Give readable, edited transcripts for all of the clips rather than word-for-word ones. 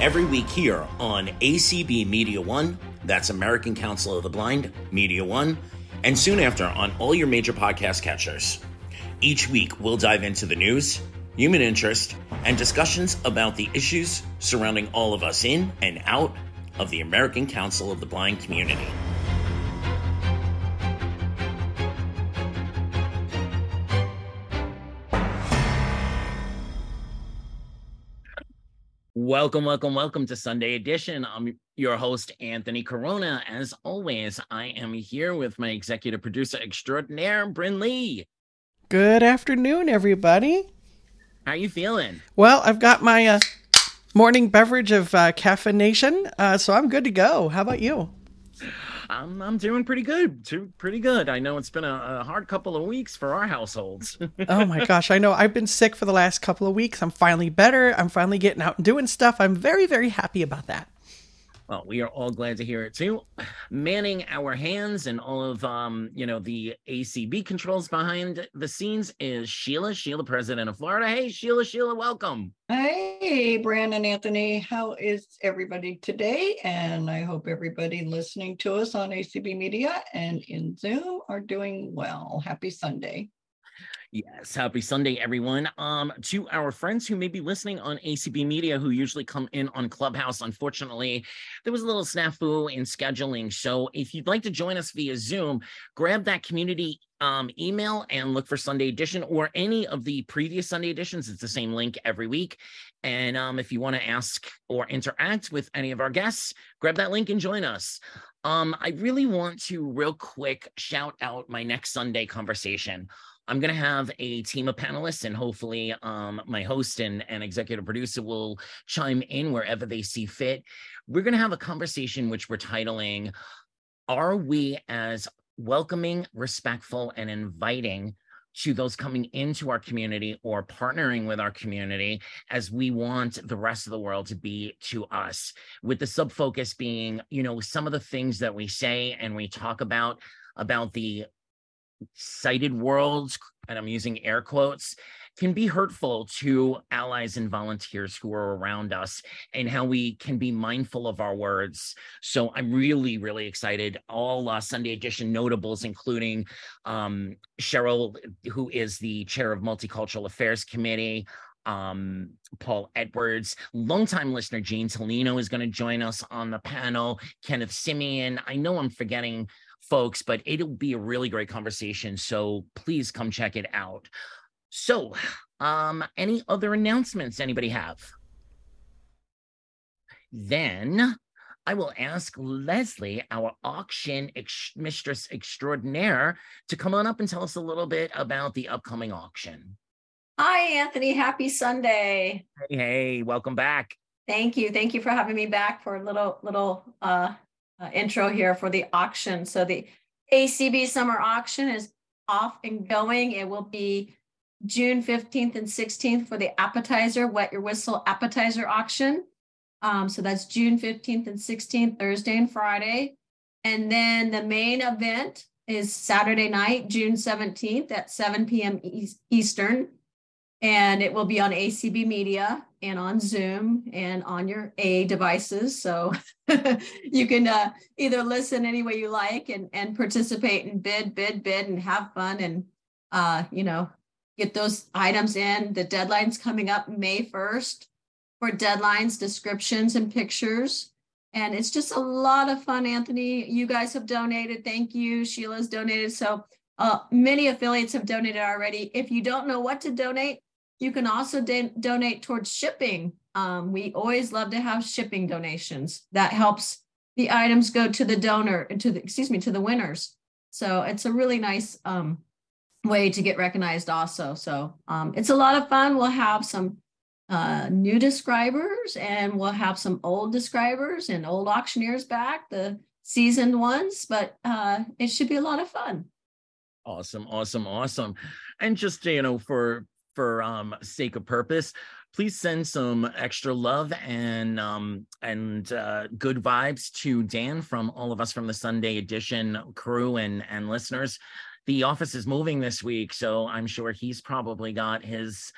Every week here on ACB Media One, that's American Council of the Blind, Media One, and soon after on all your major podcast catchers. Each week, we'll dive into the news, human interest, and discussions about the issues surrounding all of us in and out of the American Council of the Blind community. Welcome, welcome, welcome to Sunday Edition. I'm your host, Anthony Corona. As always, I am here with my executive producer extraordinaire, Bryn Lee. Good afternoon, everybody. How are you feeling? Well, I've got my morning beverage of caffeination, so I'm good to go. How about you? I'm doing pretty good. I know it's been a hard couple of weeks for our households. Oh my gosh, I know. I've been sick for the last couple of weeks. I'm finally better. I'm finally getting out and doing stuff. I'm very, very happy about that. Well, we are all glad to hear it too. Manning our hands and all of the ACB controls behind the scenes is Sheila. Sheila, president of Florida. Hey, Sheila, welcome. Hey, Brandon, Anthony. How is everybody today? And I hope everybody listening to us on ACB Media and in Zoom are doing well. Happy Sunday. Yes, happy Sunday, everyone. To our friends who may be listening on ACB Media who usually come in on Clubhouse, unfortunately, there was a little snafu in scheduling. So if you'd like to join us via Zoom, grab that community email and look for Sunday Edition or any of the previous Sunday Editions. It's the same link every week. And if you want to ask or interact with any of our guests, grab that link and join us. I really want to real quick shout out my next Sunday conversation. I'm going to have a team of panelists, and hopefully my host and executive producer will chime in wherever they see fit. We're going to have a conversation which we're titling, Are We As Welcoming, Respectful, and Inviting to Those Coming Into Our Community or Partnering with Our Community as We Want the Rest of the World to Be to Us? With the sub-focus being, some of the things that we say and we talk about the sighted worlds, and I'm using air quotes, can be hurtful to allies and volunteers who are around us, and how we can be mindful of our words. So I'm really, really excited. All Sunday Edition notables, including Cheryl, who is the chair of Multicultural Affairs Committee, Paul Edwards, longtime listener Gene Tolino is going to join us on the panel, Kenneth Simeon. I know I'm forgetting folks, but it'll be a really great conversation. So please come check it out. So any other announcements anybody have? Then I will ask Leslie, our auction mistress extraordinaire, to come on up and tell us a little bit about the upcoming auction. Hi, Anthony. Happy Sunday. Hey, welcome back. Thank you. Thank you for having me back for a little intro here for the auction. So the ACB summer auction is off and going. It will be June 15th and 16th for the appetizer, Wet Your Whistle appetizer auction. So that's June 15th and 16th, Thursday and Friday. And then the main event is Saturday night, June 17th at 7 p.m. Eastern. And it will be on ACB Media and on Zoom and on your AA devices. So you can either listen any way you like and participate and bid and have fun and, get those items in. The deadline's coming up May 1st for deadlines, descriptions, and pictures. And it's just a lot of fun, Anthony. You guys have donated. Thank you. Sheila's donated. So many affiliates have donated already. If you don't know what to donate, you can also donate towards shipping. We always love to have shipping donations. That helps the items go to the donor and to the winners. So it's a really nice way to get recognized also. So it's a lot of fun. We'll have some new describers, and we'll have some old describers and old auctioneers back. The seasoned ones, but it should be a lot of fun. Awesome, awesome, awesome. And just, you know, for sake of purpose, please send some extra love and good vibes to Dan from all of us from the Sunday Edition crew and listeners. The office is moving this week, so I'm sure he's probably got his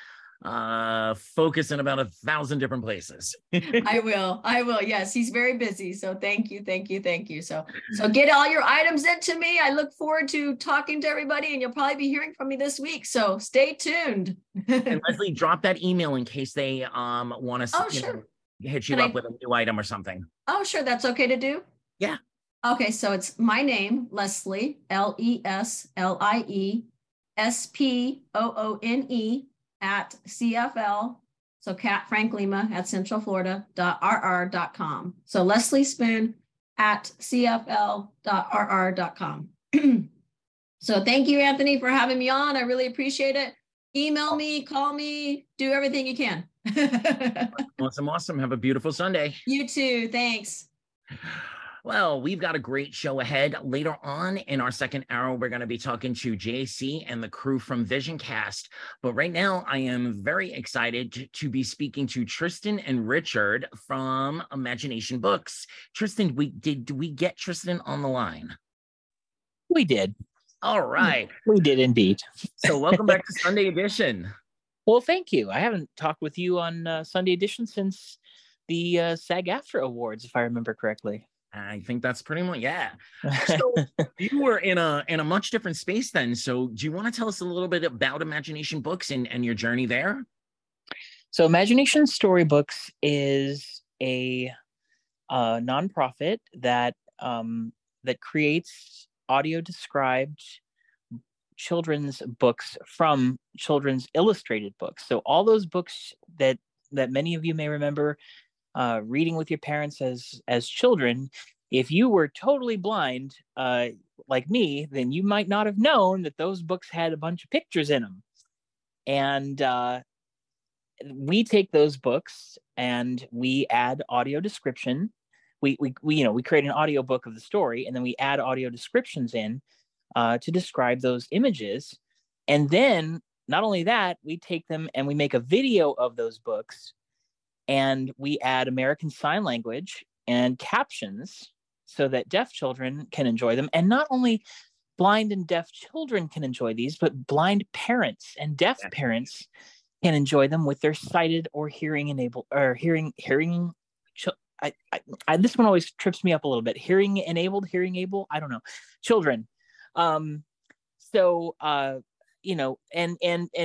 focus in about 1,000 different places. I will. Yes, he's very busy. So thank you. So get all your items into me. I look forward to talking to everybody, and you'll probably be hearing from me this week. So stay tuned. And Leslie, drop that email in case they want to hit you up with a new item or something. Oh, sure. That's okay to do? Yeah. Okay. So it's my name, Leslie, LeslieSpoone at CFL, so Kat Frank Lima at CentralFlorida.rr.com. So Leslie Spoon at CFL.rr.com. So thank you, Anthony, for having me on. I really appreciate it. Email me, call me, do everything you can. Awesome. Have a beautiful Sunday. You too. Thanks. Well, we've got a great show ahead. Later on in our second hour, we're going to be talking to JC and the crew from VisionCast. But right now, I am very excited to be speaking to Tristan and Richard from Imagination Books. Tristan, did we get Tristan on the line? We did. All right. We did indeed. So welcome back to Sunday Edition. Well, thank you. I haven't talked with you on Sunday Edition since the SAG-AFTRA Awards, if I remember correctly. I think that's pretty much, yeah. So you were in a much different space then. So do you want to tell us a little bit about Imagination Books and your journey there? So Imagination Storybooks is a nonprofit that creates audio described children's books from children's illustrated books. So all those books that many of you may remember reading with your parents as children. If you were totally blind, like me, then you might not have known that those books had a bunch of pictures in them. And we take those books and we add audio description. We create an audio book of the story, and then we add audio descriptions in to describe those images. And then not only that, we take them and we make a video of those books. And we add American Sign Language and captions so that deaf children can enjoy them. And not only blind and deaf children can enjoy these, but blind parents and deaf parents can enjoy them with their sighted or hearing enabled. This one always trips me up a little bit. Hearing able. I don't know. Children. And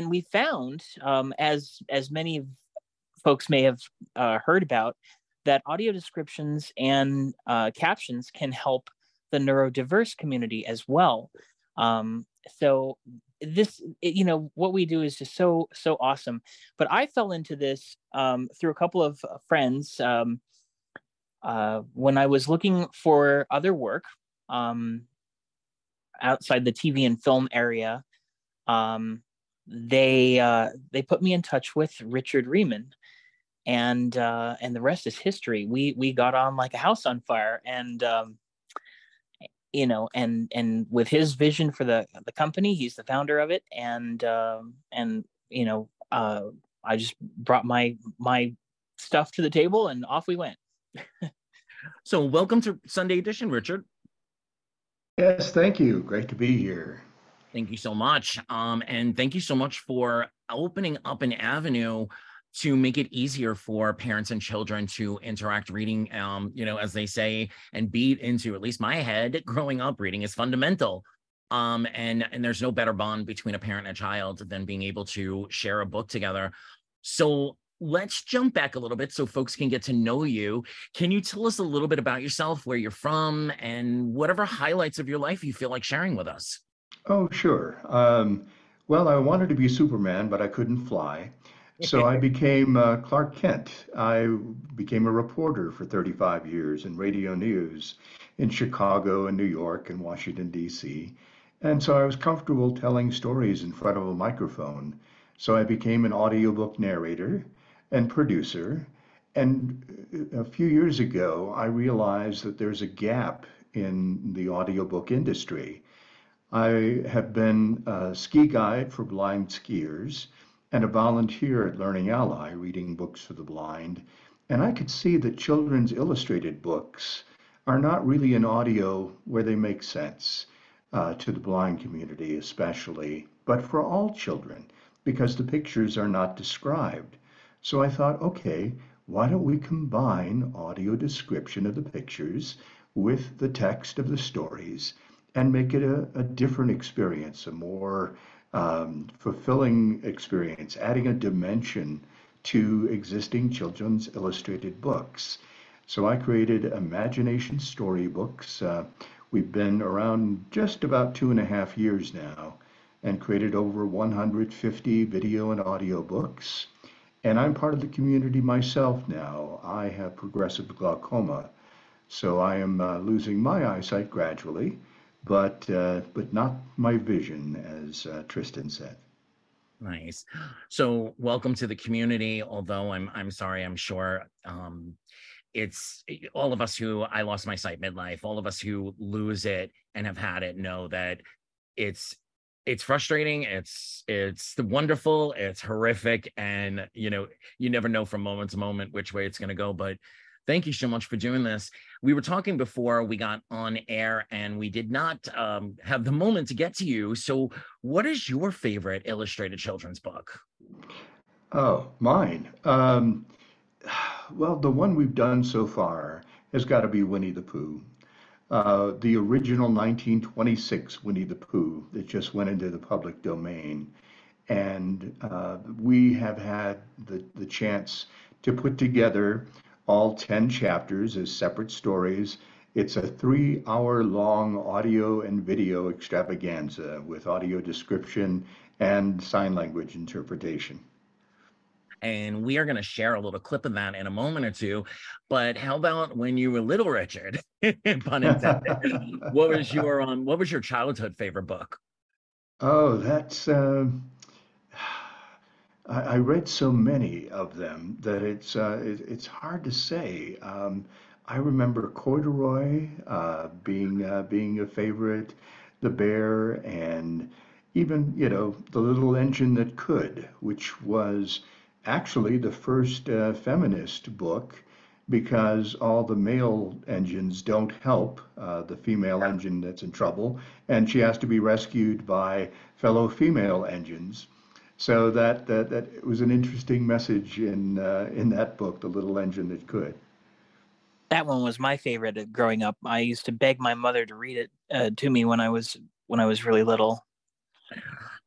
we found as many of folks may have heard about, that audio descriptions and captions can help the neurodiverse community as well. So what we do is just so awesome. But I fell into this through a couple of friends when I was looking for other work outside the TV and film area. They put me in touch with Richard Rieman, and the rest is history. We got on like a house on fire, and with his vision for the company, he's the founder of it. And I just brought my stuff to the table and off we went. So welcome to Sunday Edition, Richard. Yes, thank you. Great to be here. Thank you so much. And thank you so much for opening up an avenue to make it easier for parents and children to interact reading, as they say, and beat into, at least my head, growing up, reading is fundamental. And there's no better bond between a parent and a child than being able to share a book together. So let's jump back a little bit so folks can get to know you. Can you tell us a little bit about yourself, where you're from, and whatever highlights of your life you feel like sharing with us? Oh, sure. Well, I wanted to be Superman, but I couldn't fly. So I became Clark Kent. I became a reporter for 35 years in radio news in Chicago and New York and Washington, D.C. And so I was comfortable telling stories in front of a microphone. So I became an audiobook narrator and producer. And a few years ago, I realized that there's a gap in the audiobook industry. I have been a ski guide for blind skiers and a volunteer at Learning Ally, reading books for the blind. And I could see that children's illustrated books are not really in audio where they make sense to the blind community especially, but for all children, because the pictures are not described. So I thought, okay, why don't we combine audio description of the pictures with the text of the stories and make it a different experience, a more fulfilling experience, adding a dimension to existing children's illustrated books. So I created Imagination Storybooks. We've been around just about 2.5 years now and created over 150 video and audio books. And I'm part of the community myself now. I have progressive glaucoma, so I am losing my eyesight gradually, but not my vision, as Tristan said. Nice. So welcome to the community, although I'm sorry, I'm sure it's all of us who, I lost my sight midlife, all of us who lose it and have had it know that it's frustrating, it's wonderful, it's horrific, and you never know from moment to moment which way it's going to go. But thank you so much for doing this. We were talking before we got on air, and we did not have the moment to get to you. So what is your favorite illustrated children's book? Oh, mine. Well, the one we've done so far has got to be Winnie the Pooh. The original 1926 Winnie the Pooh that just went into the public domain. And we have had the chance to put together all 10 chapters as separate stories. It's a 3-hour long audio and video extravaganza with audio description and sign language interpretation. And we are going to share a little clip of that in a moment or two. But how about when you were little, Richard? Pun intended. What was your childhood favorite book? Oh, that's I read so many of them that it's hard to say. I remember Corduroy being a favorite, The Bear, and even The Little Engine That Could, which was actually the first feminist book, because all the male engines don't help the female engine that's in trouble, and she has to be rescued by fellow female engines. So that was an interesting message in that book, The Little Engine That Could. That one was my favorite growing up. I used to beg my mother to read it to me when I was really little.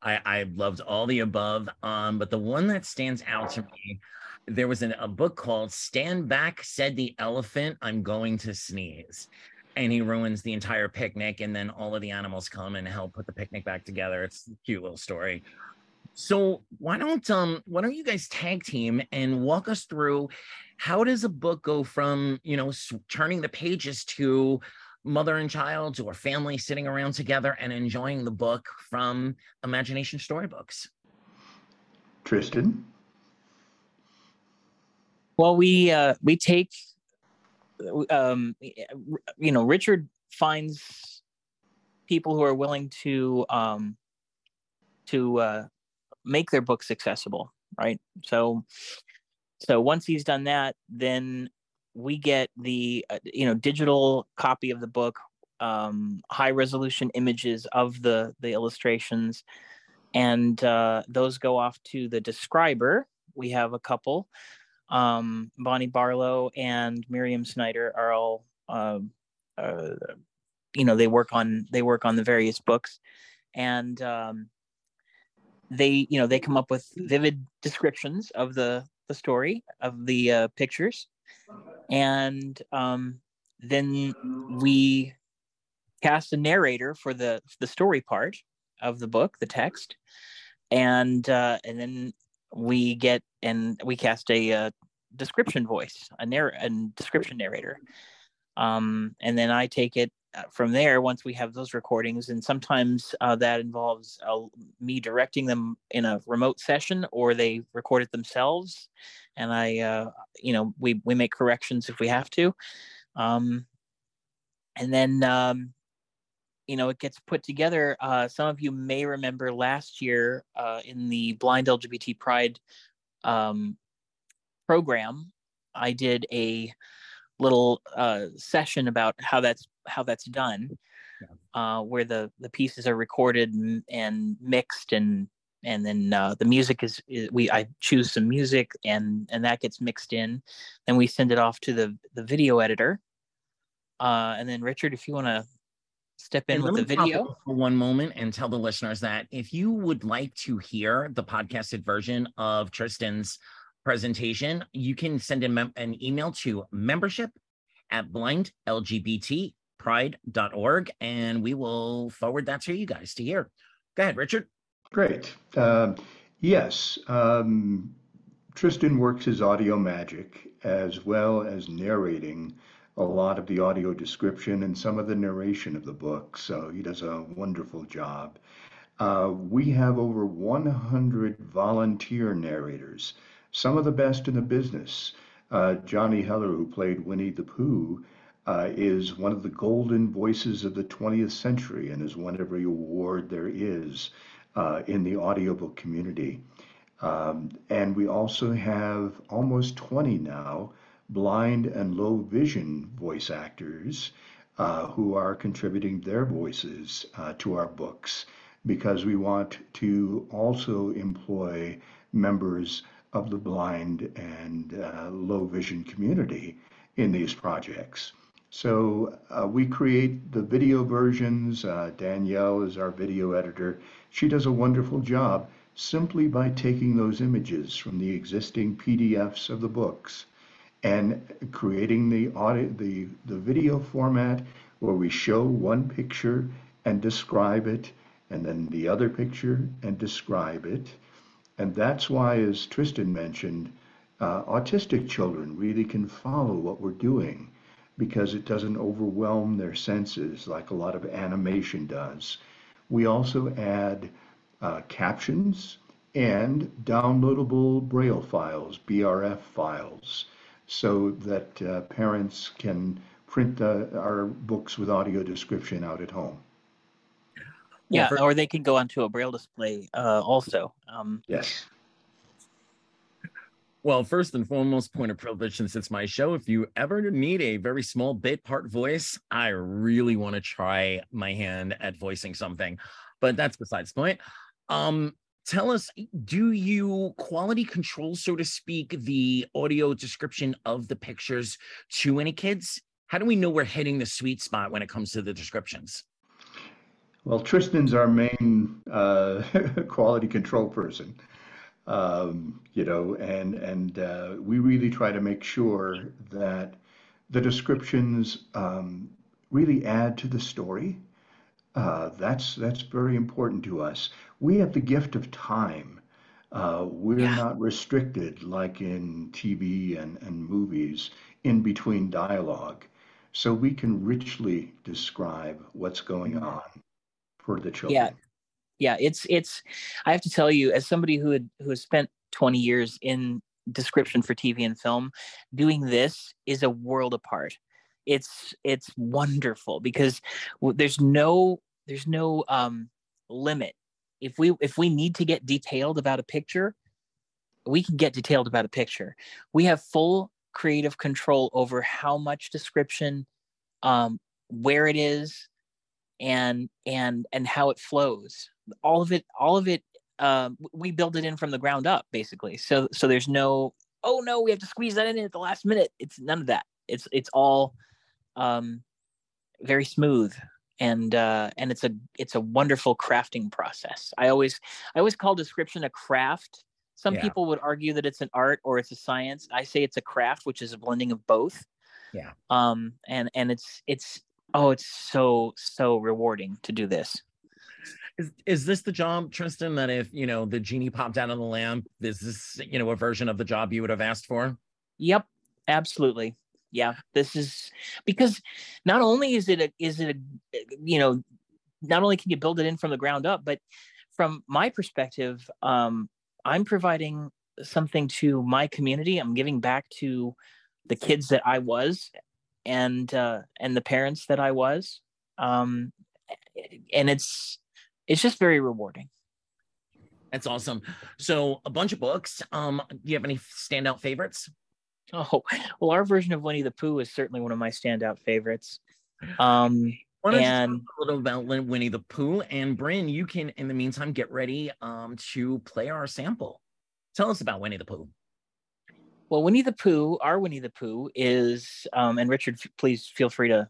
I loved all the above, but the one that stands out to me, there was a book called Stand Back, Said the Elephant, I'm Going to Sneeze. And he ruins the entire picnic, and then all of the animals come and help put the picnic back together. It's a cute little story. So why don't you guys tag team and walk us through, how does a book go from, turning the pages to mother and child or family sitting around together and enjoying the book from Imagination Storybooks? Tristan? Well, we take, Richard finds people who are willing to make their books accessible, right? So once he's done that, then we get the digital copy of the book, high resolution images of the illustrations, and those go off to the describer. We have a couple, Bonnie Barlow and Miriam Snyder are all they work on the various books, and they come up with vivid descriptions of the story of the pictures. And then we cast a narrator for the story part of the book, the text, and then we cast a description voice, a description narrator, and then I take it from there once we have those recordings. And sometimes that involves me directing them in a remote session, or they record it themselves, and I we make corrections if we have to, And then, you know, it gets put together. Some of you may remember last year in the Blind LGBT Pride program, I did a little session about how that's done, where the pieces are recorded and mixed, and then the music I choose some music and that gets mixed in, then we send it off to the video editor, and then Richard, if you want to step in with the video for one moment and tell the listeners that if you would like to hear the podcasted version of Tristan's presentation, you can send an email to membership@blindlgbtpride.org, and we will forward that to you guys to hear. Go ahead, Richard. Great. Yes, Tristan works his audio magic as well as narrating a lot of the audio description and some of the narration of the book, so he does a wonderful job. We have over 100 volunteer narrators, some of the best in the business. Johnny Heller, who played Winnie the Pooh, is one of the golden voices of the 20th century and has won every award there is in the audiobook community. And we also have almost 20 now blind and low vision voice actors who are contributing their voices to our books, because we want to also employ members of the blind and low vision community in these projects. So we create the video versions. Danielle is our video editor. She does a wonderful job simply by taking those images from the existing PDFs of the books and creating the video format where we show one picture and describe it, and then the other picture and describe it. And that's why, as Tristan mentioned, autistic children really can follow what we're doing, because it doesn't overwhelm their senses like a lot of animation does. We also add captions and downloadable Braille files, BRF files, so that parents can print our books with audio description out at home. Yeah, or they can go onto a Braille display also. Yes. Well, first and foremost, point of privilege, since it's my show, if you ever need a very small bit part voice, I really want to try my hand at voicing something, but that's besides the point. Tell us, do you quality control, so to speak, the audio description of the pictures to any kids? How do we know we're hitting the sweet spot when it comes to the descriptions? Well, Tristan's our main quality control person, you know, and we really try to make sure that the descriptions really add to the story. That's very important to us. We have the gift of time. We're not restricted like in TV and movies in between dialogue, so we can richly describe what's going on for the children. Yeah, it's I have to tell you, as somebody who has spent 20 years in description for TV and film, doing this is a world apart. It's wonderful, because there's no limit. If we need to get detailed about a picture, we can get detailed about a picture. We have full creative control over how much description, where it is, and how it flows. All of it we build it in from the ground up, basically, so there's no, oh no, we have to squeeze that in at the last minute. It's none of that. It's all very smooth, and it's a wonderful crafting process. I always call description a craft. Some people would argue that it's an art or it's a science. I say it's a craft, which is a blending of both. And it's oh, it's so rewarding to do this. Is this the job, Tristan, that if, you know, the genie popped out of the lamp, is this, you know, a version of the job you would have asked for? Yep, absolutely. Yeah, this is, because not only is it a, you know, not only can you build it in from the ground up, but from my perspective, I'm providing something to my community. I'm giving back to the kids that I was and the parents that I was. And it's just very rewarding. That's awesome. So a bunch of books. Do you have any standout favorites? Oh, well, our version of Winnie the Pooh is certainly one of my standout favorites. Why don't you talk a little about Winnie the Pooh? And Bryn, you can, in the meantime, get ready to play our sample. Tell us about Winnie the Pooh. Well, Winnie the Pooh, our Winnie the Pooh is, and Richard, please feel free to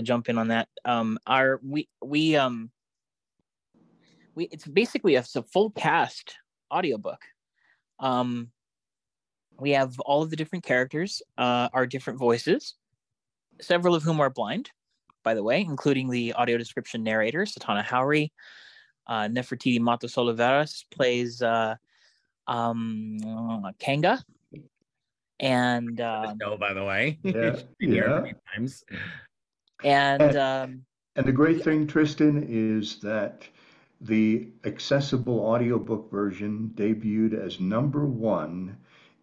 jump in on that. It's basically a full cast audiobook. We have all of the different characters, our different voices, several of whom are blind, by the way, including the audio description narrator, Satana Howery. Nefertiti Matos Oliveras plays Kanga. And no, by the way, yeah. Times. And the great thing, Tristan, is that the accessible audiobook version debuted as #1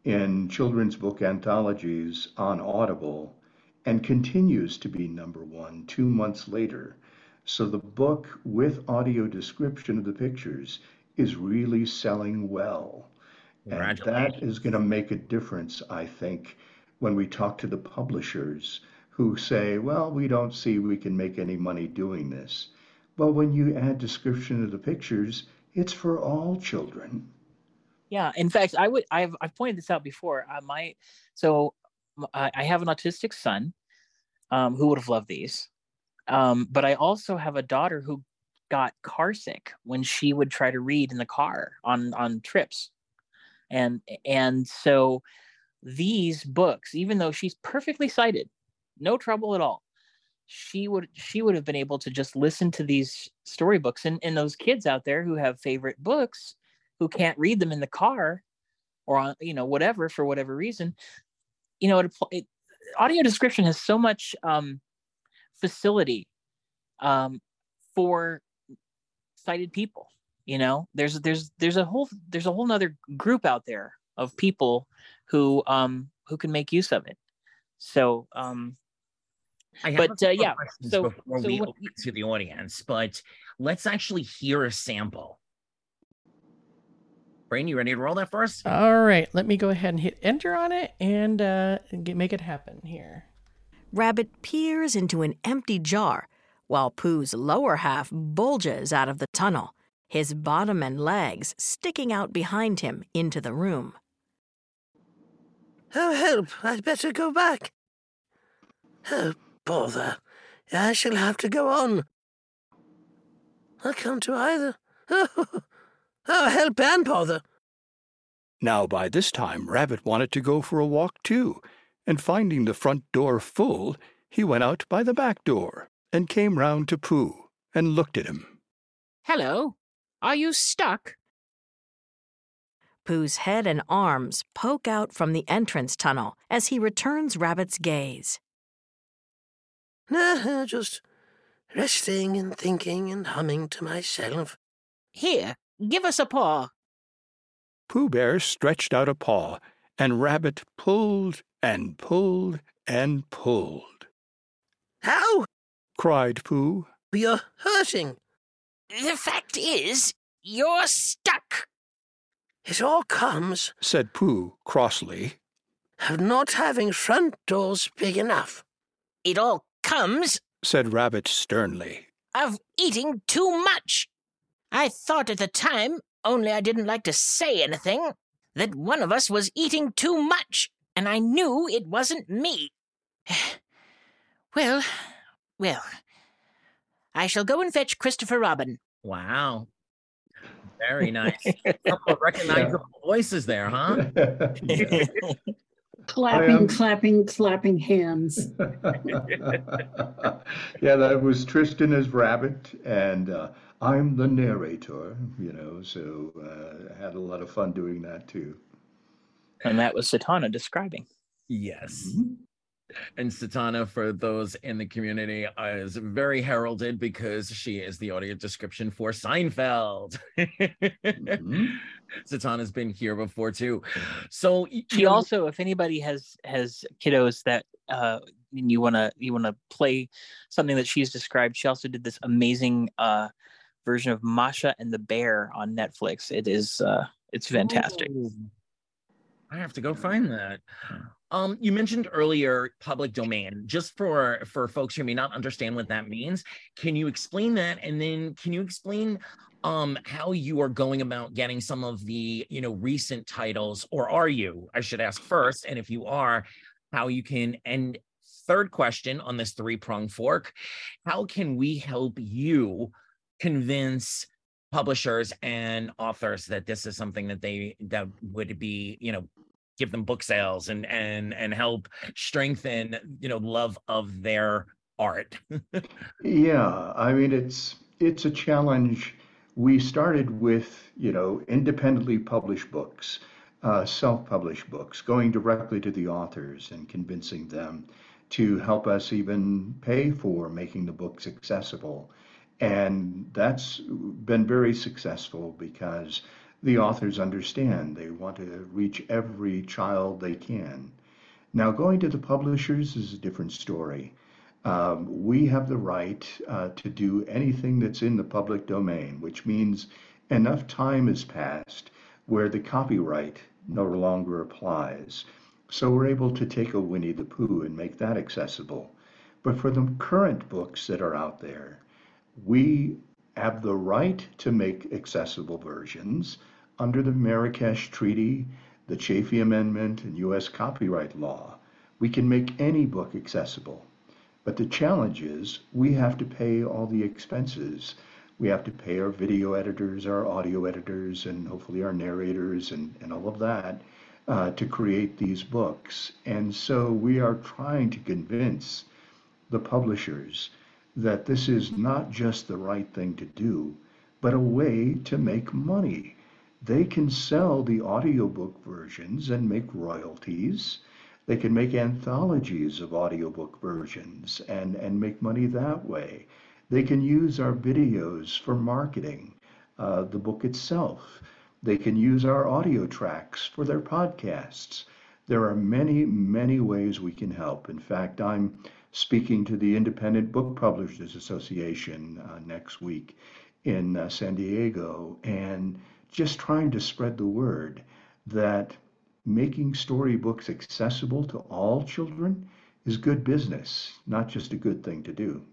in children's book anthologies on Audible and continues to be #1 2 months later. So the book with audio description of the pictures is really selling well. And that is going to make a difference, I think, when we talk to the publishers who say, well, we don't see we can make any money doing this. But when you add description of the pictures, it's for all children. Yeah. In fact, I've pointed this out before. I have an autistic son who would have loved these. But I also have a daughter who got car sick when she would try to read in the car on trips. And so these books, even though she's perfectly sighted, no trouble at all, she would have been able to just listen to these storybooks. And those kids out there who have favorite books who can't read them in the car or on, whatever, for whatever reason, audio description has so much facility for sighted people. There's a whole nother group out there of people who can make use of it. So open to the audience, but let's actually hear a sample. Bryn, you ready to roll that for us? All right, let me go ahead and hit enter on it and make it happen here. Rabbit peers into an empty jar while Pooh's lower half bulges out of the tunnel, his bottom and legs sticking out behind him into the room. Oh, help! I'd better go back. Oh, bother. I shall have to go on. I can't do either. Oh, help and bother. Now, by this time, Rabbit wanted to go for a walk, too, and finding the front door full, he went out by the back door and came round to Pooh and looked at him. Hello. Are you stuck? Pooh's head and arms poke out from the entrance tunnel as he returns Rabbit's gaze. No, just resting and thinking and humming to myself. Here, give us a paw. Pooh Bear stretched out a paw, and Rabbit pulled and pulled and pulled. Ow! cried Pooh. You're hurting. The fact is, you're stuck. It all comes, said Pooh crossly, of not having front doors big enough. It all comes, said Rabbit sternly, of eating too much. I thought at the time, only I didn't like to say anything, that one of us was eating too much, and I knew it wasn't me. Well, I shall go and fetch Christopher Robin. Wow. Very nice. A couple of recognizable voices there, huh? Clapping hands. Yeah, that was Tristan as Rabbit, and I'm the narrator, so I had a lot of fun doing that, too. And that was Satana describing. Yes. Mm-hmm. And Satana, for those in the community, is very heralded because she is the audio description for Seinfeld. Mm-hmm. Satana's been here before too. So she also, if anybody has kiddos that you wanna play something that she's described, she also did this amazing version of Masha and the Bear on Netflix. It is it's fantastic. Ooh. I have to go find that. You mentioned earlier public domain. Just for folks who may not understand what that means, can you explain that? And then can you explain how you are going about getting some of the recent titles, or are you? I should ask first, and if you are, how you can. And third question on this three-pronged fork, how can we help you convince publishers and authors that this is something that that would be, give them book sales and help strengthen, love of their art? Yeah, I mean, it's a challenge. We started with, independently published books, self-published books, going directly to the authors and convincing them to help us even pay for making the books accessible. And that's been very successful because the authors understand they want to reach every child they can. Now, going to the publishers is a different story. We have the right to do anything that's in the public domain, which means enough time has passed where the copyright no longer applies. So we're able to take a Winnie the Pooh and make that accessible. But for the current books that are out there, we have the right to make accessible versions under the Marrakesh Treaty, the Chafee Amendment, and U.S. copyright law. We can make any book accessible. But the challenge is we have to pay all the expenses. We have to pay our video editors, our audio editors, and hopefully our narrators and all of that to create these books. And so we are trying to convince the publishers that this is not just the right thing to do, but a way to make money. They can sell the audiobook versions and make royalties. They can make anthologies of audiobook versions and make money that way. They can use our videos for marketing, the book itself. They can use our audio tracks for their podcasts. There are many, many ways we can help. In fact, I'm speaking to the Independent Book Publishers Association next week in San Diego, and just trying to spread the word that making storybooks accessible to all children is good business, not just a good thing to do.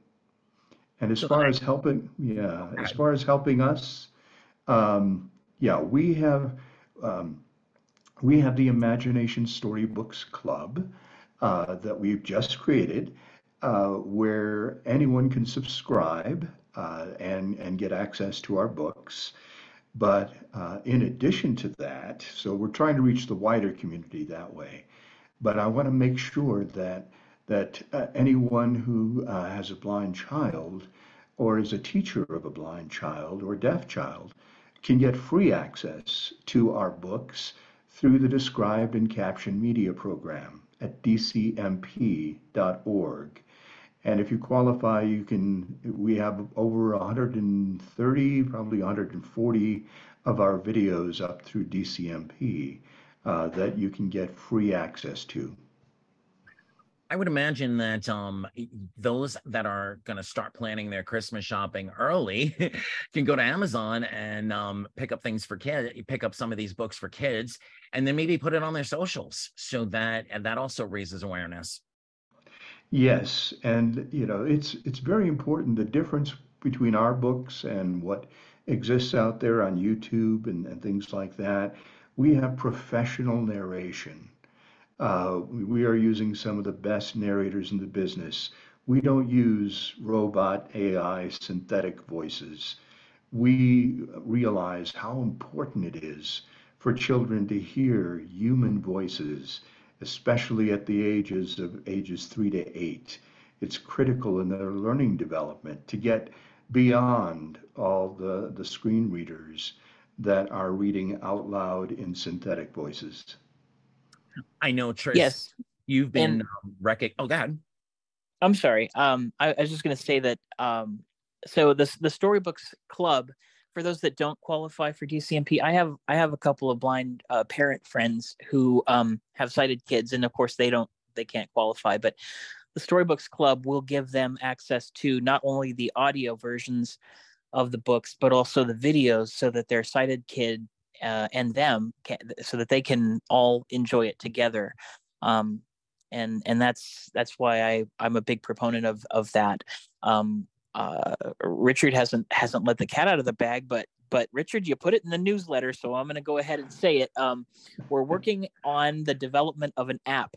And as far as helping us, we have the Imagination Storybooks Club that we've just created, where anyone can subscribe and get access to our books. But in addition to that, so we're trying to reach the wider community that way. But I want to make sure that anyone who has a blind child or is a teacher of a blind child or deaf child can get free access to our books through the Described and Captioned Media Program at dcmp.org. And if you qualify, we have over 130, probably 140 of our videos up through DCMP that you can get free access to. I would imagine that those that are going to start planning their Christmas shopping early can go to Amazon and pick up some of these books for kids, and then maybe put it on their socials so that, and that also raises awareness. Yes, and it's very important, the difference between our books and what exists out there on YouTube and things like that. We have professional narration. We are using some of the best narrators in the business. We don't use robot, AI, synthetic voices. We realize how important it is for children to hear human voices, especially at the ages 3 to 8. It's critical in their learning development to get beyond all the screen readers that are reading out loud in synthetic voices. I know, Tris. Yes. You've been recognized. Oh, go ahead. I'm sorry. I was just going to say that. So the Storybooks Club, for those that don't qualify for DCMP, I have a couple of blind parent friends who have sighted kids, and of course they can't qualify. But the Storybooks Club will give them access to not only the audio versions of the books, but also the videos, so that their sighted kid and them can, so that they can all enjoy it together. And that's why I'm a big proponent of that. Richard hasn't let the cat out of the bag, but Richard, you put it in the newsletter, so I'm going to go ahead and say it. We're working on the development of an app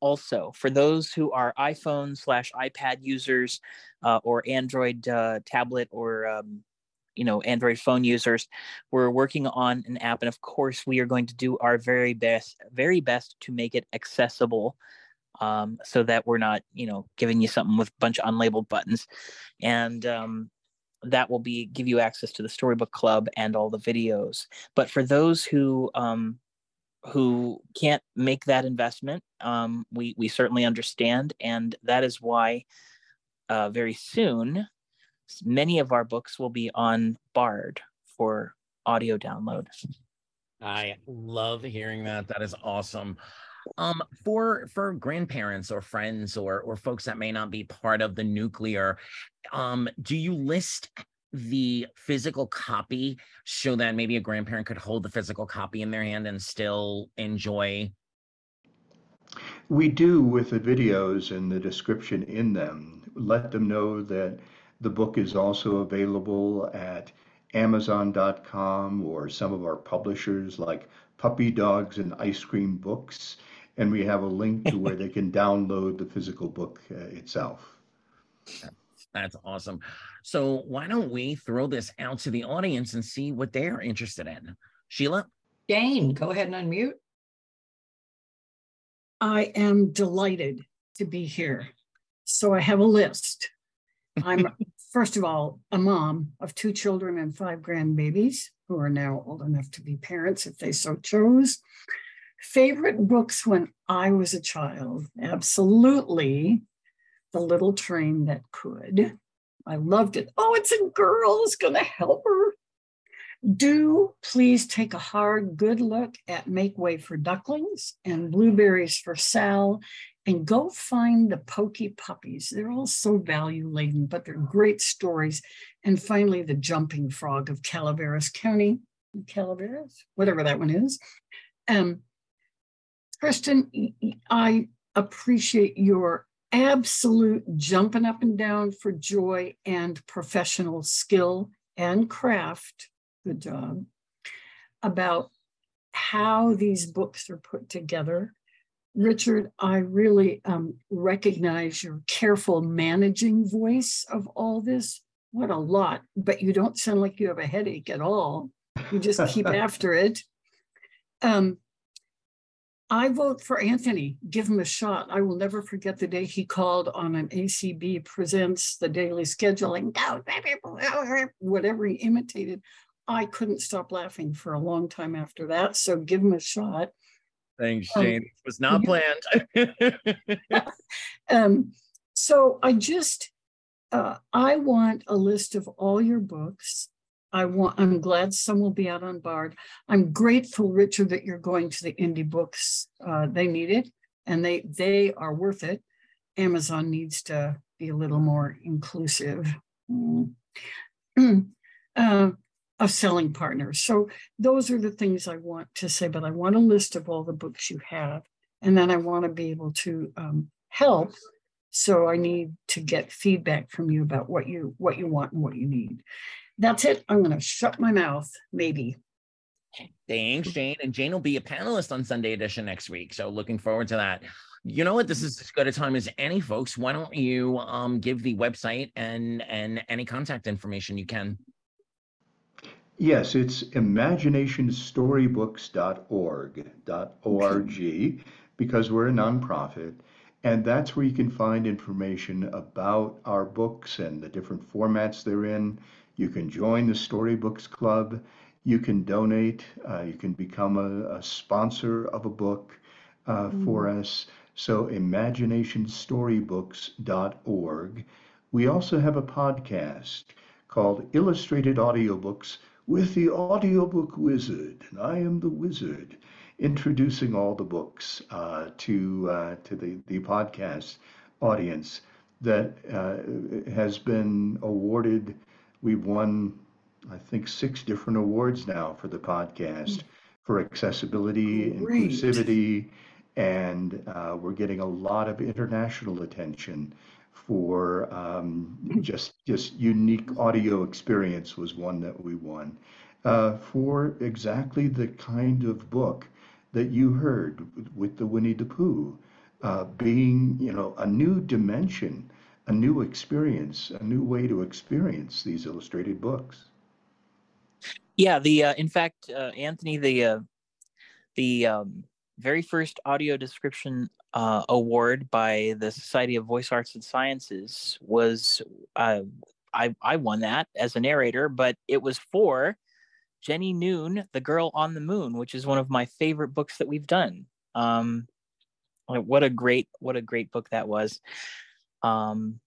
also for those who are iPhone/iPad users, or Android tablet, or Android phone users. We're working on an app, and of course we are going to do our very best to make it accessible, so that we're not, giving you something with a bunch of unlabeled buttons. And that will give you access to the Storybook Club and all the videos. But for those who can't make that investment, we certainly understand, and that is why very soon many of our books will be on Bard for audio download. I love hearing that. That is awesome. For grandparents or friends or folks that may not be part of the nuclear, do you list the physical copy so that maybe a grandparent could hold the physical copy in their hand and still enjoy? We do, with the videos and the description in them. Let them know that the book is also available at Amazon.com or some of our publishers like Puppy Dogs and Ice Cream Books, and we have a link to where they can download the physical book itself. That's awesome. So why don't we throw this out to the audience and see what they're interested in? Sheila? Jane, go ahead and unmute. I am delighted to be here. So I have a list. I'm, first of all, a mom of 2 children and 5 grandbabies who are now old enough to be parents if they so chose. Favorite books when I was a child, absolutely The Little Train That Could. I loved it. Oh, it's a girl, it's gonna help her. Do please take a hard, good look at Make Way for Ducklings and Blueberries for Sal, and go find the Pokey Puppies. They're all so value-laden, but they're great stories. And finally, The Jumping Frog of Calaveras County. Calaveras? Whatever that one is. Tristan, I appreciate your absolute jumping up and down for joy and professional skill and craft. Good job. About how these books are put together. Richard, I really recognize your careful managing voice of all this. What a lot, but you don't sound like you have a headache at all. You just keep after it. I vote for Anthony. Give him a shot. I will never forget the day he called on an ACB Presents, the daily scheduling, whatever he imitated. I couldn't stop laughing for a long time after that, so give him a shot. Thanks, Jane. It was not planned. So I just, I want a list of all your books. I'm glad some will be out on Bard. I'm grateful, Richard, that you're going to the indie books. They need it, and they are worth it. Amazon needs to be a little more inclusive of selling partners. So those are the things I want to say, but I want a list of all the books you have, and then I want to be able to help. So I need to get feedback from you about what you want and what you need. That's it. I'm going to shut my mouth, maybe. Thanks, Jane. And Jane will be a panelist on Sunday Edition next week, so looking forward to that. You know what? This is as good a time as any, folks. Why don't you give the website and any contact information you can? Yes, it's imaginationstorybooks.org, because we're a nonprofit, and that's where you can find information about our books and the different formats they're in. You can join the Storybooks Club. You can donate. You can become a sponsor of a book for us. so imaginationstorybooks.org. We also have a podcast called Illustrated Audiobooks with the Audiobook Wizard, and I am the wizard, introducing all the books to the podcast audience that has been awarded. We've won, I think, 6 different awards now for the podcast for accessibility, inclusivity, and we're getting a lot of international attention for just unique audio experience was one that we won for exactly the kind of book that you heard with the Winnie the Pooh being, you know, a new dimension, a new experience, a new way to experience these illustrated books. Yeah, in fact, Anthony, the very first audio description award by the Society of Voice Arts and Sciences was I won that as a narrator, but it was for Jenny Noon, The Girl on the Moon, which is one of my favorite books that we've done. What a great book that was. And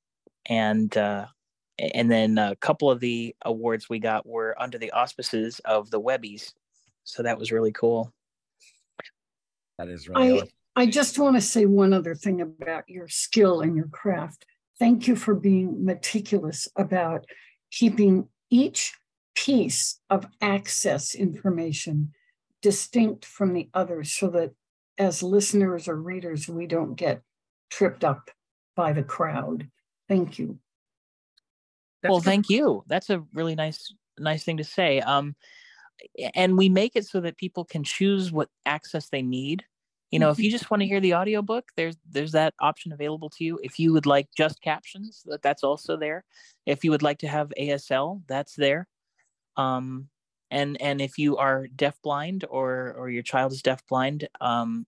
then a couple of the awards we got were under the auspices of the Webbies. So that was really cool. That is really awesome. I just want to say one other thing about your skill and your craft. Thank you for being meticulous about keeping each piece of access information distinct from the others so that as listeners or readers, we don't get tripped up by the crowd. Thank you. Thank you. That's a really nice thing to say. And we make it so that people can choose what access they need. You know, if you just want to hear the audiobook, there's that option available to you. If you would like just captions, that's also there. If you would like to have ASL, that's there. And if you are deafblind or your child is deafblind,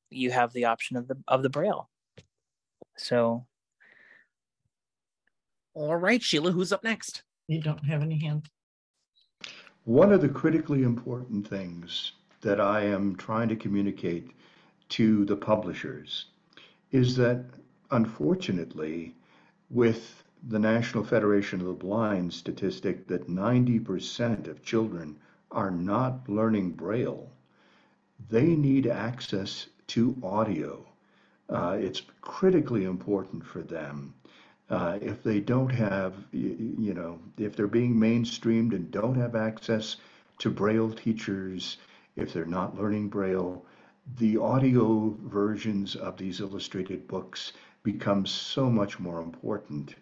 you have the option of the Braille. So. All right, Sheila, who's up next? You don't have any hands. One of the critically important things that I am trying to communicate to the publishers is that, unfortunately, with the National Federation of the Blind statistic that 90% of children are not learning Braille, they need access to audio. It's critically important for them. If they don't have, if they're being mainstreamed and don't have access to Braille teachers, if they're not learning Braille, the audio versions of these illustrated books become so much more important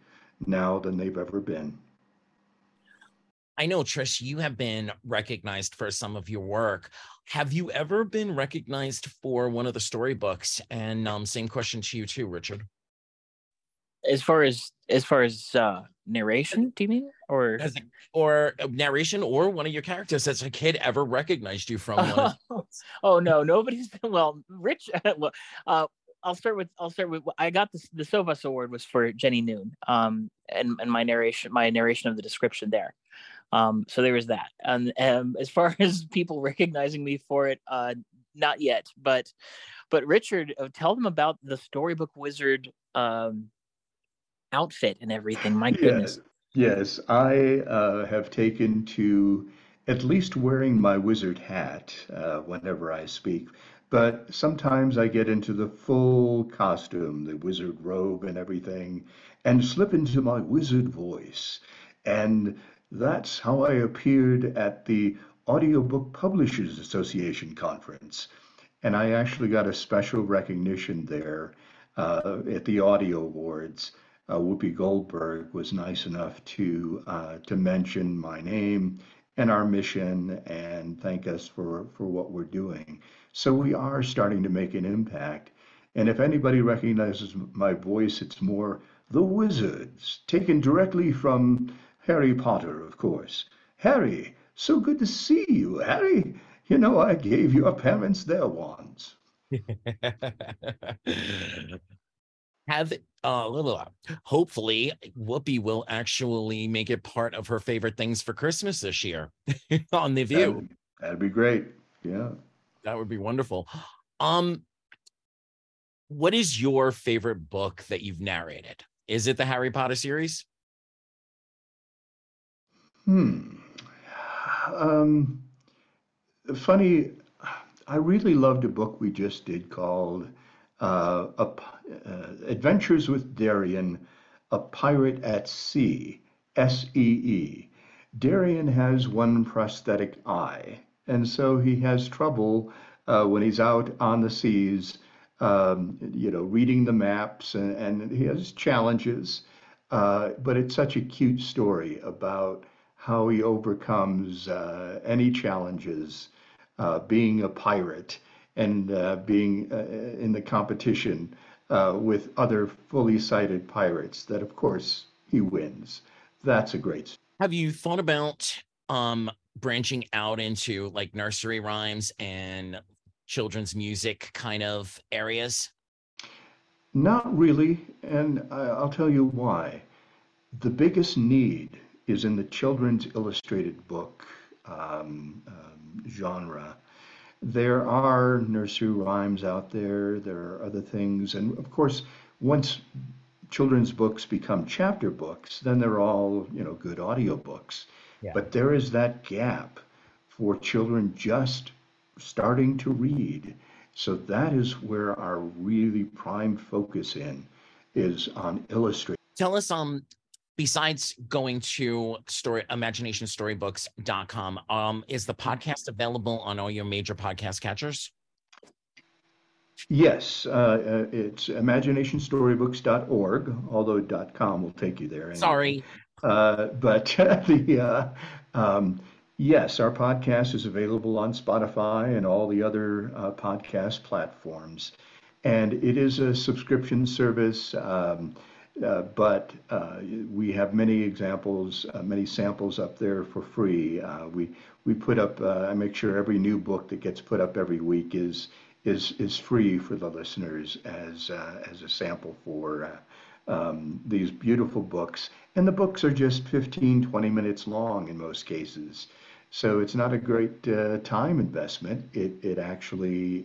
now than they've ever been. I know, Trish, you have been recognized for some of your work. Have you ever been recognized for one of the storybooks? And same question to you too, Richard. As far as narration, do you mean, or narration, or one of your characters as a kid ever recognized you from? Oh no, nobody's been. Well, Rich. I'll start with. I got the Sovas Award was for Jenny Noon, and my narration of the description there. So there was that. And as far as people recognizing me for it, not yet. But Richard, tell them about the Storybook Wizard outfit and everything. My goodness. Yes. I have taken to at least wearing my wizard hat whenever I speak, but sometimes I get into the full costume, the wizard robe and everything, and slip into my wizard voice. And that's how I appeared at the Audiobook Publishers Association conference. And I actually got a special recognition there at the Audio Awards. Whoopi Goldberg was nice enough to mention my name and our mission and thank us for what we're doing. So we are starting to make an impact. And if anybody recognizes my voice, it's more the Wizards, taken directly from Harry Potter, of course. Harry, so good to see you, Harry. You know, I gave your parents their wands. Have a little. Hopefully, Whoopi will actually make it part of her favorite things for Christmas this year on The View. That'd be great. Yeah, that would be wonderful. What is your favorite book that you've narrated? Is it the Harry Potter series? Funny, I really loved a book we just did called Adventures with Darien, A Pirate at Sea, S-E-E. Darien has one prosthetic eye, and so he has trouble when he's out on the seas, reading the maps, and he has challenges, but it's such a cute story about how he overcomes any challenges, being a pirate and being in the competition with other fully sighted pirates that, of course, he wins. That's a great story. Have you thought about branching out into like nursery rhymes and children's music kind of areas? Not really, and I'll tell you why. The biggest need is in the children's illustrated book genre. There are nursery rhymes out there, there are other things, and of course, once children's books become chapter books, then they're all, good audio books. Yeah. But there is that gap for children just starting to read. So that is where our really prime focus is on illustrating. Tell us, besides going to imaginationstorybooks.com, is the podcast available on all your major podcast catchers? Yes, it's imaginationstorybooks.org, although .com will take you there. Anyway. Sorry. Yes, our podcast is available on Spotify and all the other podcast platforms. And it is a subscription service, but we have many samples up there for free. We put up, I make sure every new book that gets put up every week is free for the listeners as a sample for these beautiful books. And the books are just 15, 20 minutes long in most cases. So it's not a great time investment. It actually,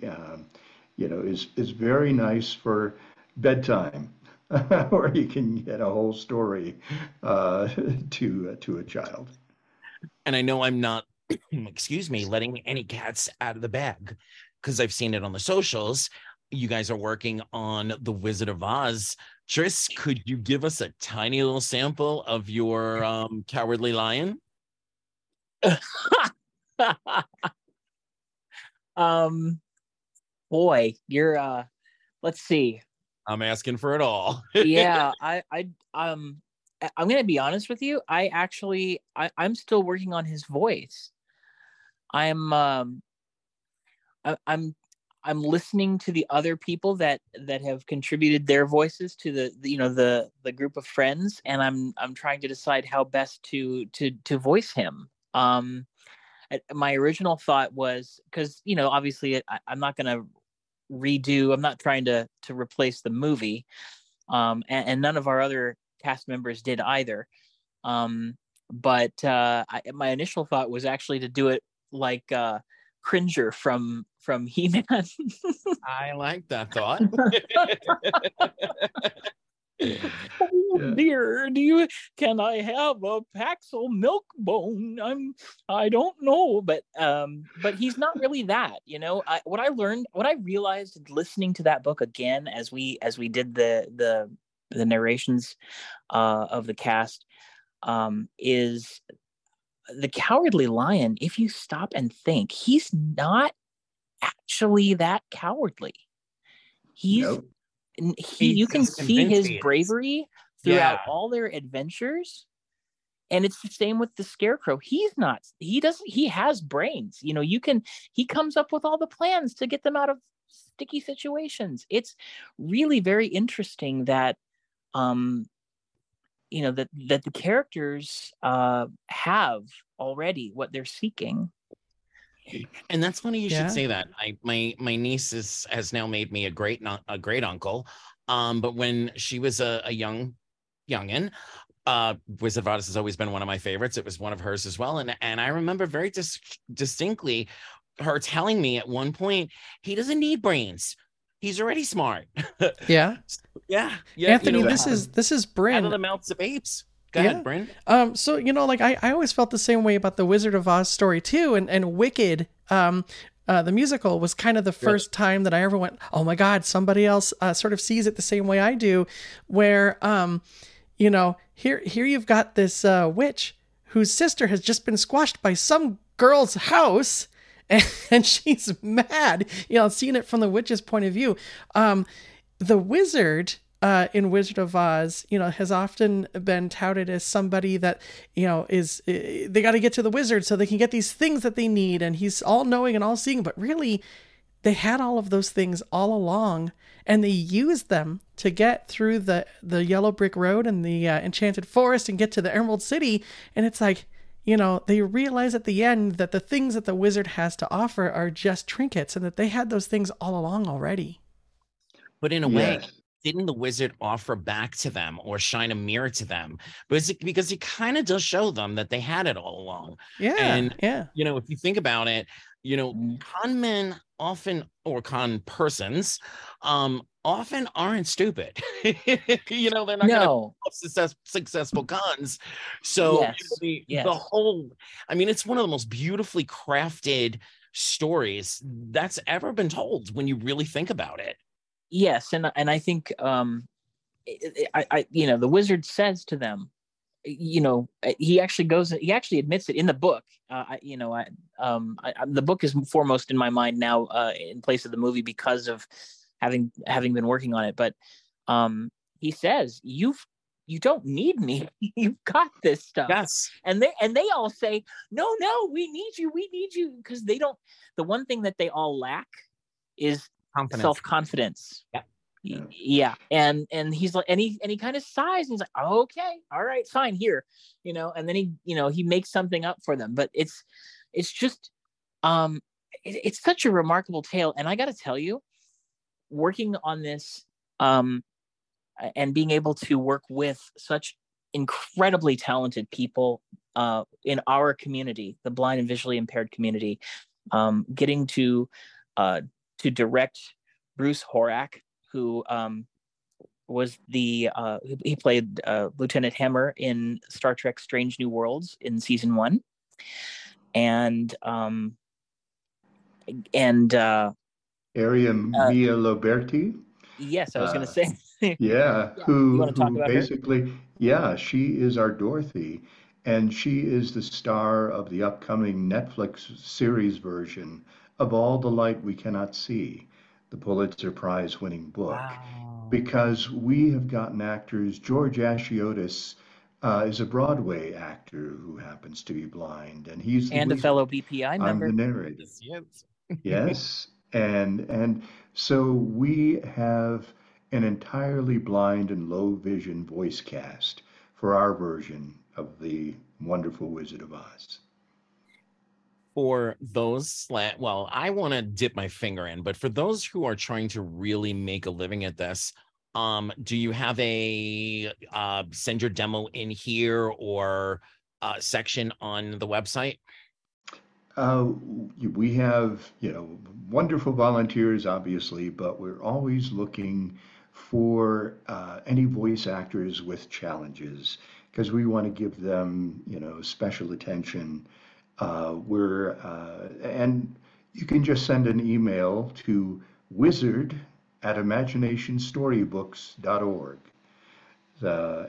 is very nice for bedtime where you can get a whole story to a child. And I know I'm not, letting any cats out of the bag, because I've seen it on the socials. You guys are working on The Wizard of Oz. Tris, could you give us a tiny little sample of your cowardly lion? Boy, you're let's see. I'm asking for it all. Yeah, I'm going to be honest with you. I'm still working on his voice. I'm listening to the other people that have contributed their voices to the group of friends, and I'm trying to decide how best to voice him. My original thought was, because obviously I'm not going to redo. I'm not trying to replace the movie, and none of our other cast members did either. My initial thought was actually to do it like Cringer from He-Man. I like that thought. Oh, dear, can I have a Paxil Milkbone? I don't know, but he's not really that, what I realized listening to that book again as we did the narrations of the cast is the cowardly lion, if you stop and think, he's not actually that cowardly. Nope. You can see his bravery throughout all their adventures. And it's the same with the scarecrow. He has brains. He comes up with all the plans to get them out of sticky situations. It's really very interesting that, that the characters have already what they're seeking. And that's funny you should say that. My niece has now made me a great uncle. But when she was a youngin, Wizard of Oz has always been one of my favorites. It was one of hers as well. And I remember very distinctly her telling me at one point, he doesn't need brains. he's already smart. Yeah. Yeah. Anthony, you know, this is Bryn. Out of the mouths of apes. Go ahead, Bryn. So, you know, like I always felt the same way about the Wizard of Oz story too. And Wicked, the musical was kind of the first time that I ever went, oh my God, somebody else sort of sees it the same way I do, where, you know, here you've got this witch whose sister has just been squashed by some girl's house, and she's mad, you know, seeing it from the witch's point of view. The wizard in Wizard of Oz, you know, has often been touted as somebody that, you know, is, they got to get to the wizard so they can get these things that they need. And he's all knowing and all seeing, but really they had all of those things all along, and they used them to get through the yellow brick road and the enchanted forest and get to the Emerald City. And it's like, you know, they realize at the end that the things that the wizard has to offer are just trinkets, and that they had those things all along already. But in a way, didn't the wizard offer back to them or shine a mirror to them? Because he kind of does show them that they had it all along. Yeah. And, you know, if you think about it, you know, con men often, or con persons, often aren't stupid. You know, they're not going to successful cons. So the whole, I mean, it's one of the most beautifully crafted stories that's ever been told when you really think about it. Yes, and I think I you know, the wizard says to them, you know, he actually admits it in the book. The book is foremost in my mind now in place of the movie because of having been working on it. But he says, you don't need me. You've got this stuff. Yes. And they all say, no, we need you, because they don't. The one thing that they all lack is self-confidence. Yeah. And he's like, and he kind of sighs, and he's like, oh, okay, all right, fine, here, you know. And then he, you know, he makes something up for them. But it's just, it's such a remarkable tale. And I got to tell you, working on this, and being able to work with such incredibly talented people in our community, the blind and visually impaired community, getting to direct Bruce Horak, who was the he played Lieutenant Hammer in Star Trek: Strange New Worlds in season 1, and Ariam Mia Loberti. Yes, I was going to say. Who basically her? She is our Dorothy, and she is the star of the upcoming Netflix series version of All the Light We Cannot See, the Pulitzer Prize winning book. Wow. Because we have gotten actors. George Ashiotis is a Broadway actor who happens to be blind, and he's a fellow BPI member. I'm the narrator. Yes. And so we have an entirely blind and low vision voice cast for our version of the wonderful Wizard of Oz. For those, I want to dip my finger in, but for those who are trying to really make a living at this, do you have a send your demo in here or section on the website? We have, you know, wonderful volunteers, obviously, but we're always looking for any voice actors with challenges, because we want to give them, you know, special attention. And you can just send an email to wizard@imaginationstorybooks.org,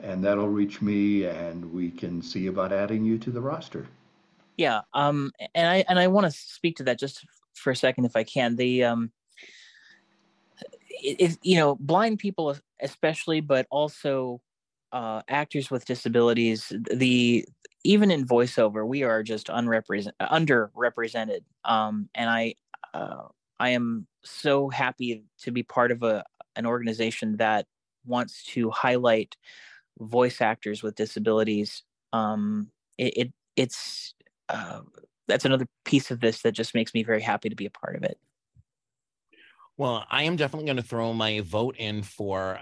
and that'll reach me, and we can see about adding you to the roster. Yeah, and I want to speak to that just for a second, if I can. The you know, blind people especially, but also actors with disabilities, even in voiceover, we are just underrepresented. And I am so happy to be part of an organization that wants to highlight voice actors with disabilities. It's that's another piece of this that just makes me very happy to be a part of it. Well, I am definitely going to throw my vote in for,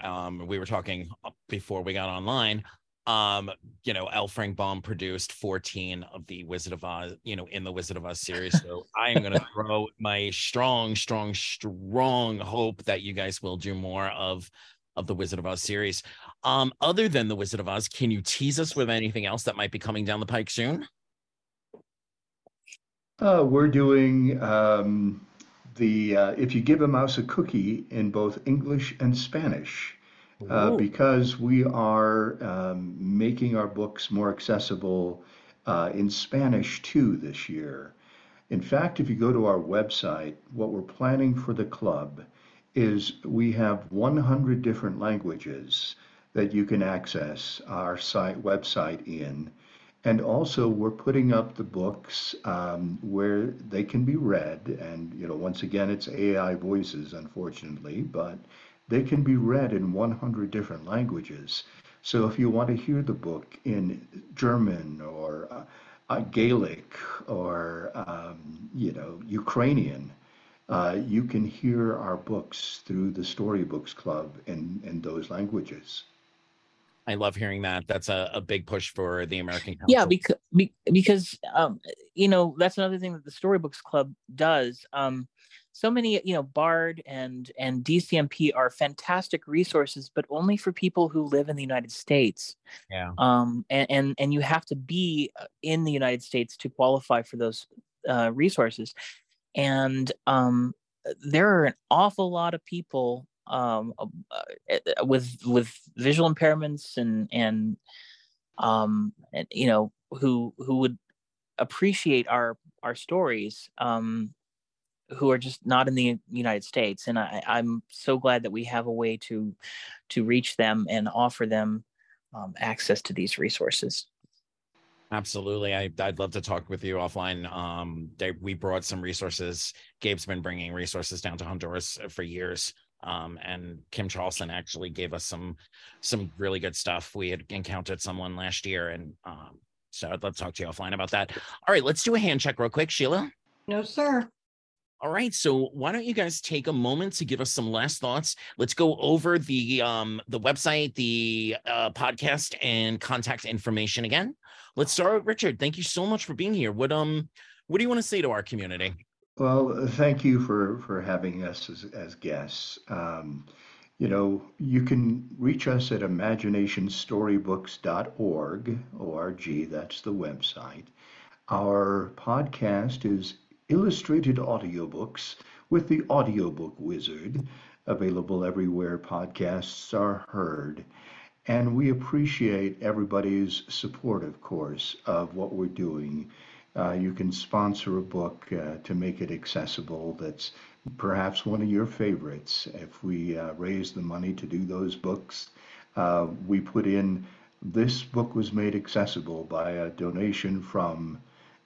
we were talking before we got online, You know, L. Frank Baum produced 14 of the Wizard of Oz, you know, in the Wizard of Oz series. So I am going to throw my strong hope that you guys will do more of the Wizard of Oz series. Other than the Wizard of Oz, can you tease us with anything else that might be coming down the pike soon? We're doing the If You Give a Mouse a Cookie in both English and Spanish, because we are making our books more accessible in Spanish too this year. In fact, if you go to our website, what we're planning for the club is we have 100 different languages that you can access our website in. And also, we're putting up the books where they can be read. And, you know, once again, it's AI voices, unfortunately, but they can be read in 100 different languages. So if you want to hear the book in German or Gaelic or, you know, Ukrainian, you can hear our books through the Storybooks Club in those languages. I love hearing that. That's a big push for the American Council. Yeah, because you know, that's another thing that the Storybooks Club does. So many, you know, Bard and DCMP are fantastic resources, but only for people who live in the United States. Yeah. And you have to be in the United States to qualify for those resources. And there are an awful lot of people with visual impairments and you know, who would appreciate our stories, who are just not in the United States. And I'm so glad that we have a way to reach them and offer them access to these resources. Absolutely. I'd love to talk with you offline. We brought some resources. Gabe's been bringing resources down to Honduras for years. And Kim Charleston actually gave us some really good stuff. We had encountered someone last year, and so I'd love to talk to you offline about that. All right, let's do a hand check real quick. Sheila? No, sir. All right, so why don't you guys take a moment to give us some last thoughts? Let's go over the website, the podcast, and contact information again. Let's start with Richard. Thank you so much for being here. What do you want to say to our community? Well, thank you for having us as guests. You know, you can reach us at imaginationstorybooks.org, O-R-G, that's the website. Our podcast is Illustrated Audiobooks with the Audiobook Wizard, available everywhere podcasts are heard. And we appreciate everybody's support, of course, of what we're doing. You can sponsor a book to make it accessible that's perhaps one of your favorites. If we raise the money to do those books, we put in, this book was made accessible by a donation from,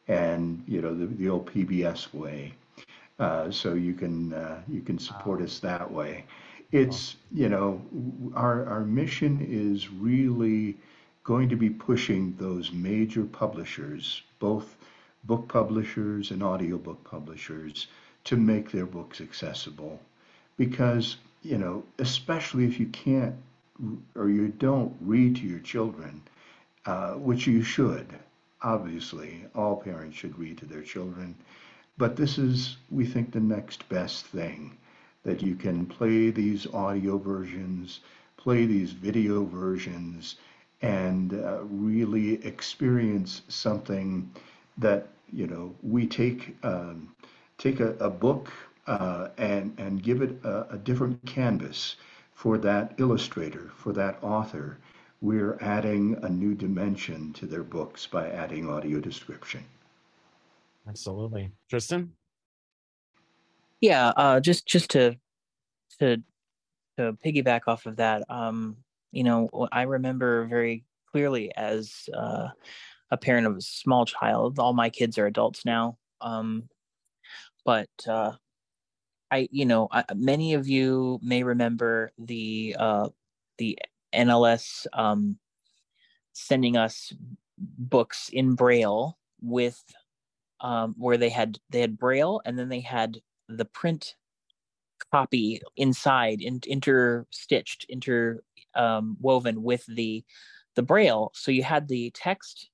and you know, the old PBS way. So you can support us that way. It's, you know, our mission is really going to be pushing those major publishers, both book publishers and audiobook publishers, to make their books accessible, because, you know, especially if you can't or you don't read to your children, which you should, obviously, all parents should read to their children, but this is, we think, the next best thing, that you can play these audio versions, play these video versions, and really experience something that, you know, we take a book and give it a different canvas for that illustrator, for that author. We're adding a new dimension to their books by adding audio description. Absolutely. Tristan? Yeah, just to piggyback off of that, you know, I remember very clearly as a parent of a small child, all my kids are adults now, but I many of you may remember the NLS sending us books in Braille with where they had Braille, and then they had the print copy inside, interwoven with the the Braille. So you had the text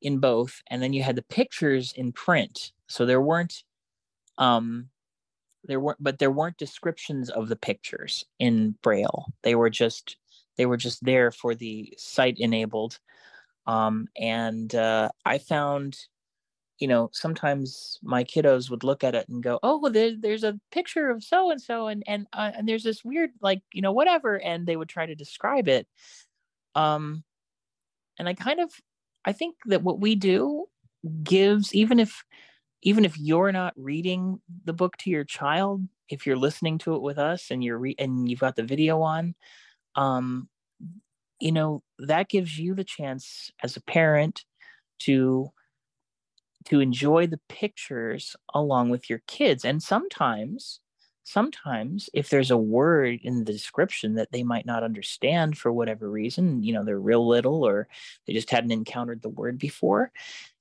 in both, and then you had the pictures in print. So there weren't descriptions of the pictures in Braille. They were just there for the sight enabled. I found, sometimes my kiddos would look at it and go, oh, well, there's a picture of so-and-so and there's this weird, whatever. And they would try to describe it. I think that what we do gives, even if you're not reading the book to your child, if you're listening to it with us and you've got the video on, that gives you the chance as a parent to enjoy the pictures along with your kids. And sometimes if there's a word in the description that they might not understand for whatever reason, they're real little or they just hadn't encountered the word before,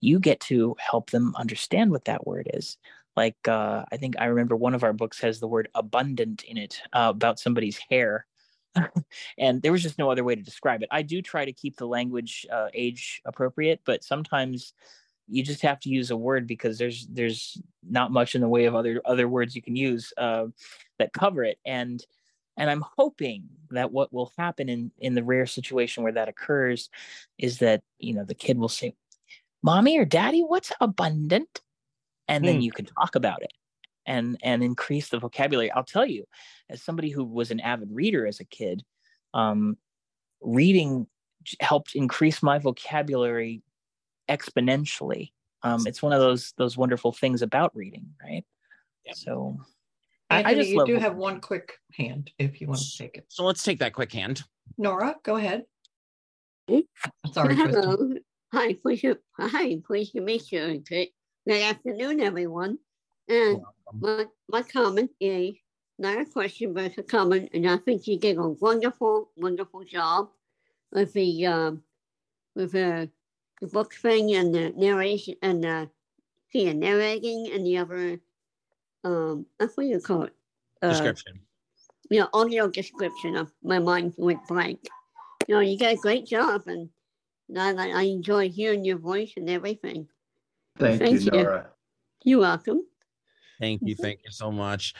you get to help them understand what that word is. I think I remember one of our books has the word abundant in it, about somebody's hair. And there was just no other way to describe it. I do try to keep the language age appropriate, but sometimes you just have to use a word because there's not much in the way of other words you can use that cover it. And I'm hoping that what will happen in the rare situation where that occurs is that, the kid will say, Mommy or Daddy, what's abundant? And then you can talk about it and increase the vocabulary. I'll tell you, as somebody who was an avid reader as a kid, reading helped increase my vocabulary exponentially. It's one of those wonderful things about reading, right? Yep. So Anthony, I just you do have one quick hand if you want to take it. So let's take that quick hand. Nora, go ahead. Hey. Sorry, Hello. Tristan. Hi, pleasure to meet you. Good afternoon, everyone. And my comment is not a question, but it's a comment, and I think you did a wonderful job with the book thing and the narration and the narrating and the other, that's what you call it. Description. Audio description. Of my mind went blank. You got a great job, and I enjoy hearing your voice and everything. Thank you, Nora. You're welcome. Thank you so much.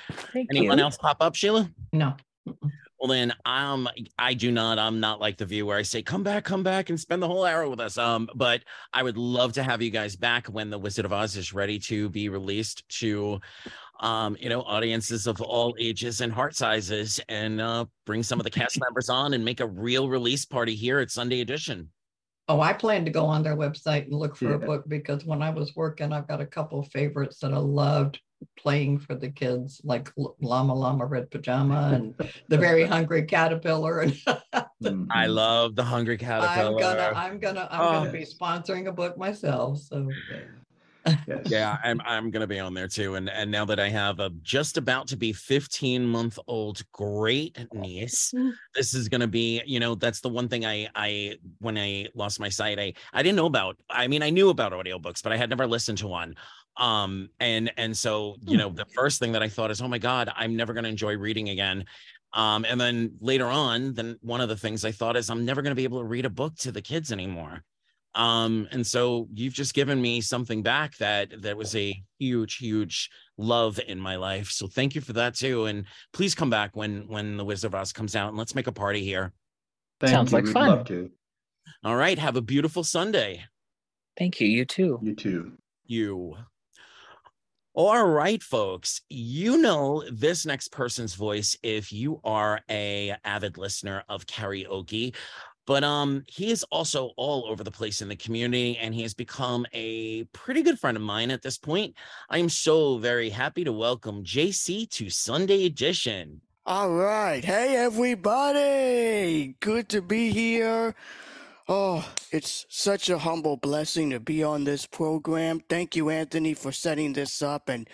Anyone else pop up, Sheila? No. Well, then I'm not like the view where I say, come back and spend the whole hour with us. But I would love to have you guys back when the Wizard of Oz is ready to be released to, audiences of all ages and heart sizes, and bring some of the cast members on and make a real release party here at Sunday Edition. Oh, I plan to go on their website and look for a book, because when I was working, I've got a couple favorites that I loved playing for the kids, like Llama Red Pajama and The Very Hungry Caterpillar. I love The Hungry Caterpillar. I'm gonna be sponsoring a book myself. So yeah, I'm gonna be on there too. And now that I have a just about to be 15-month-old great niece, this is gonna be, that's the one thing I when I lost my sight, I didn't know about. I mean, I knew about audiobooks, but I had never listened to one. So, the first thing that I thought is, oh my God, I'm never going to enjoy reading again. And then later on, then one of the things I thought is I'm never going to be able to read a book to the kids anymore. And so you've just given me something back that was a huge, huge love in my life. So thank you for that too. And please come back when the Wizard of Oz comes out, and let's make a party here. Sounds like fun. Love to. All right. Have a beautiful Sunday. Thank you. You too. You too. You. All right, folks, this next person's voice if you are an avid listener of karaoke, but he is also all over the place in the community, and he has become a pretty good friend of mine at this point. I am so very happy to welcome JC to Sunday Edition. All right. Hey, everybody. Good to be here. Oh, it's such a humble blessing to be on this program. Thank you, Anthony, for setting this up. And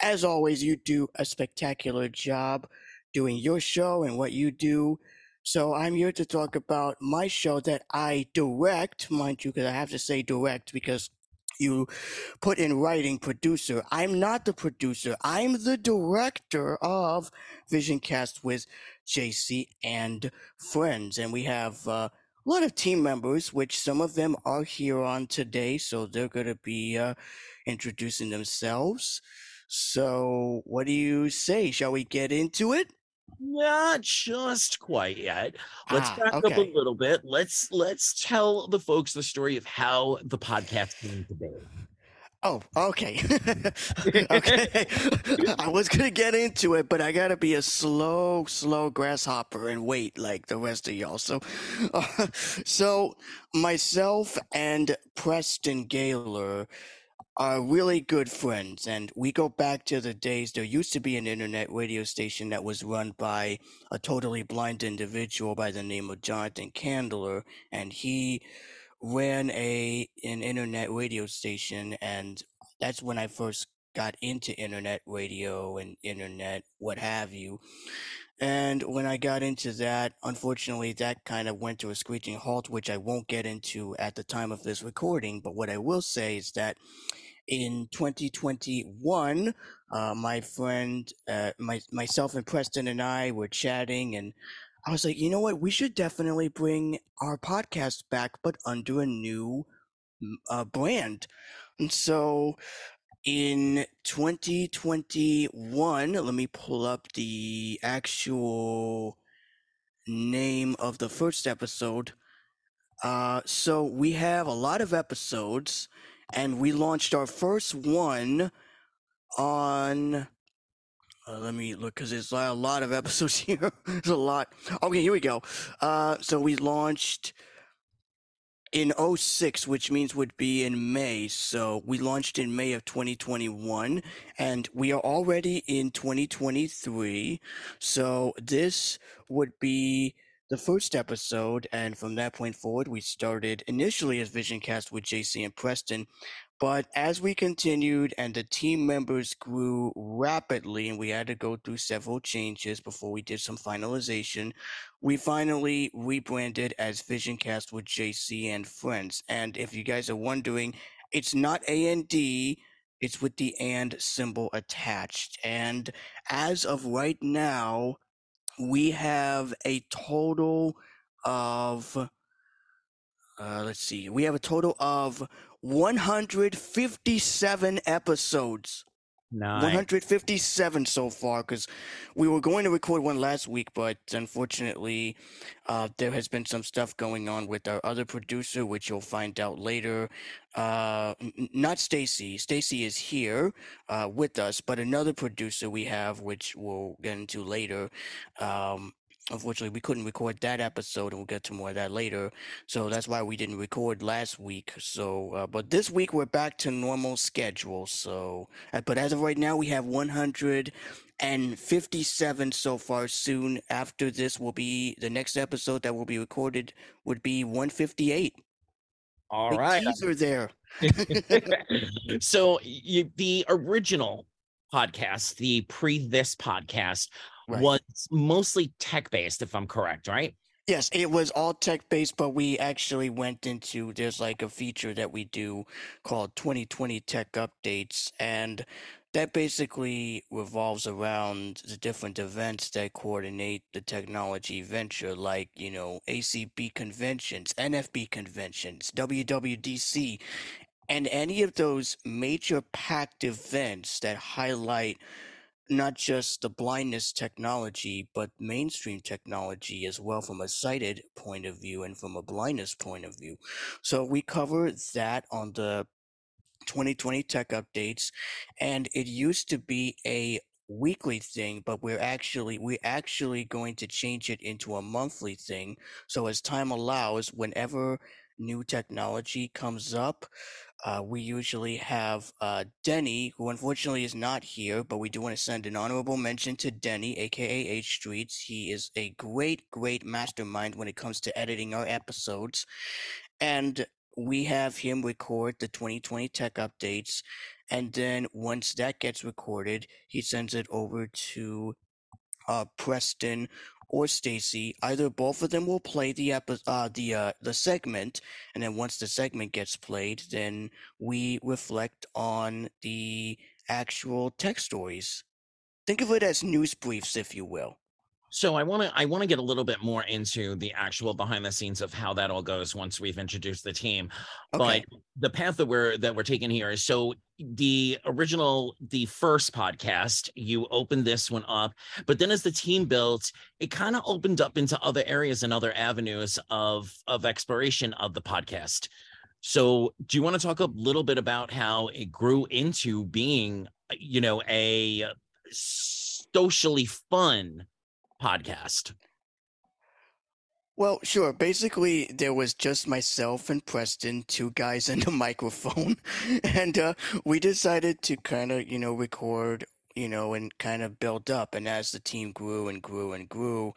as always, you do a spectacular job doing your show and what you do. So I'm here to talk about my show that I direct, mind you, because I have to say direct because you put in writing producer. I'm not the producer. I'm the director of VisionCast with JC and Friends. And we have a lot of team members, which some of them are here on today, so they're going to be introducing themselves. So what do you say? Shall we get into it? Not just quite yet. Let's back up a little bit. Let's tell the folks the story of how the podcast came today. Oh, okay. Okay. I was going to get into it, but I got to be a slow grasshopper and wait like the rest of y'all. So, so myself and Preston Gaylor are really good friends, and we go back to the days. There used to be an internet radio station that was run by a totally blind individual by the name of Jonathan Candler, and he ran an internet radio station, and that's when I first got into internet radio and internet what have you. And when I got into that, unfortunately, that kind of went to a screeching halt, which I won't get into at the time of this recording. But what I will say is that in 2021, my friend, myself and Preston and I were chatting, and I was like, you know what? We should definitely bring our podcast back, but under a new brand. And so in 2021, let me pull up the actual name of the first episode. So we have a lot of episodes, and we launched our first one on... let me look, because there's a lot of episodes here. There's a lot. Okay, here we go. So we launched in 2006, which means would be in May. So we launched in May of 2021, and we are already in 2023. So this would be the first episode, and from that point forward, we started initially as VisionCast with JC and Preston. But as we continued and the team members grew rapidly, and we had to go through several changes before we did some finalization, we finally rebranded as VisionCast with JC and Friends. And if you guys are wondering, it's not A&D, it's with the and symbol attached. And as of right now, we have a total of, we have a total of 157 episodes. Nice. 157 so far, because we were going to record one last week, but unfortunately there has been some stuff going on with our other producer, which you'll find out later. Not Stacy. Stacy is here with us, but another producer we have, which we'll get into later. Unfortunately, we couldn't record that episode, and we'll get to more of that later. So that's why we didn't record last week. So, but this week we're back to normal schedule. So, but as of right now, we have 157 so far. Soon after this will be the next episode that will be recorded would be 158. All the right. Teaser there. So the original podcast, the pre-this podcast, right, was mostly tech-based, if I'm correct, right? Yes, it was all tech-based, but we actually went into, there's like a feature that we do called 2020 Tech Updates, and that basically revolves around the different events that coordinate the technology venture, like, you know, ACB conventions, NFB conventions, WWDC, and any of those major packed events that highlight not just the blindness technology, but mainstream technology as well, from a sighted point of view and from a blindness point of view. So we cover that on the 2020 Tech Updates, and it used to be a weekly thing, but we're actually going to change it into a monthly thing. So as time allows, whenever new technology comes up, we usually have Denny, who unfortunately is not here, but we do want to send an honorable mention to Denny, aka H Streets. He is a great mastermind when it comes to editing our episodes, and we have him record the 2020 Tech Updates, and then once that gets recorded, he sends it over to Preston or Stacy. Either both of them will play the segment, and then once the segment gets played, then we reflect on the actual tech stories. Think of it as news briefs, if you will. So I want to get a little bit more into the actual behind the scenes of how that all goes once we've introduced the team. Okay. But the path that we're taking here is, so the first podcast, you opened this one up, but then as the team built, it kind of opened up into other areas and other avenues of exploration of the podcast. So do you want to talk a little bit about how it grew into being, you know, a socially fun podcast? Well, sure. Basically, there was just myself and Preston, two guys and a microphone, and we decided to kind of, you know, record, you know, and kind of build up. And as the team grew and grew and grew,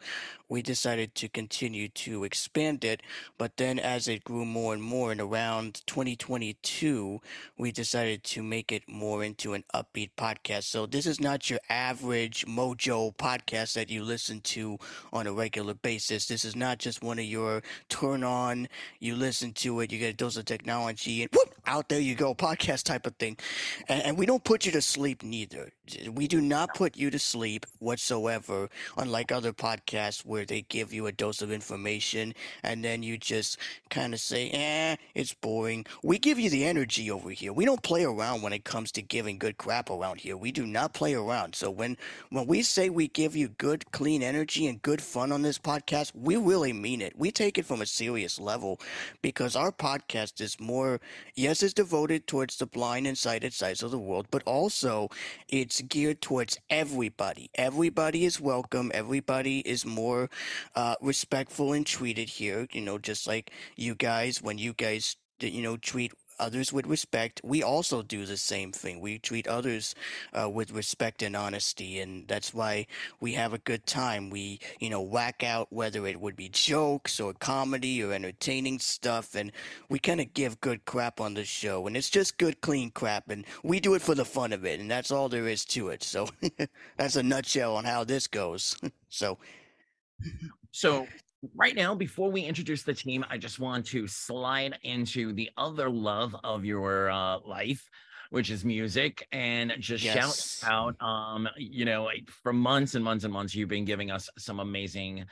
we decided to continue to expand it. But then as it grew more and more, and around 2022, we decided to make it more into an upbeat podcast. So this is not your average mojo podcast that you listen to on a regular basis. This is not just one of your turn on, you listen to it, you get a dose of technology, and whoop, out there you go, podcast type of thing. And we don't put you to sleep neither. We do not put you to sleep whatsoever, unlike other podcasts where they give you a dose of information and then you just kind of say, it's boring. We give you the energy over here. We don't play around when it comes to giving good crap around here. We do not play around. So when we say we give you good, clean energy and good fun on this podcast, we really mean it. We take it from a serious level because our podcast is more, yes, it's devoted towards the blind and sighted sides of the world, but also it's geared towards everybody. Everybody is welcome. Everybody is more respectful and treated here, you know, just like you guys, when you guys, you know, treat others with respect, we also do the same thing. We treat others with respect and honesty, and that's why we have a good time. We, you know, whack out whether it would be jokes or comedy or entertaining stuff, and we kind of give good crap on the show, and it's just good, clean crap, and we do it for the fun of it, and that's all there is to it. So that's a nutshell on how this goes. So right now, before we introduce the team, I just want to slide into the other love of your life, which is music, and just shout out, you know, for months and months and months, you've been giving us some amazing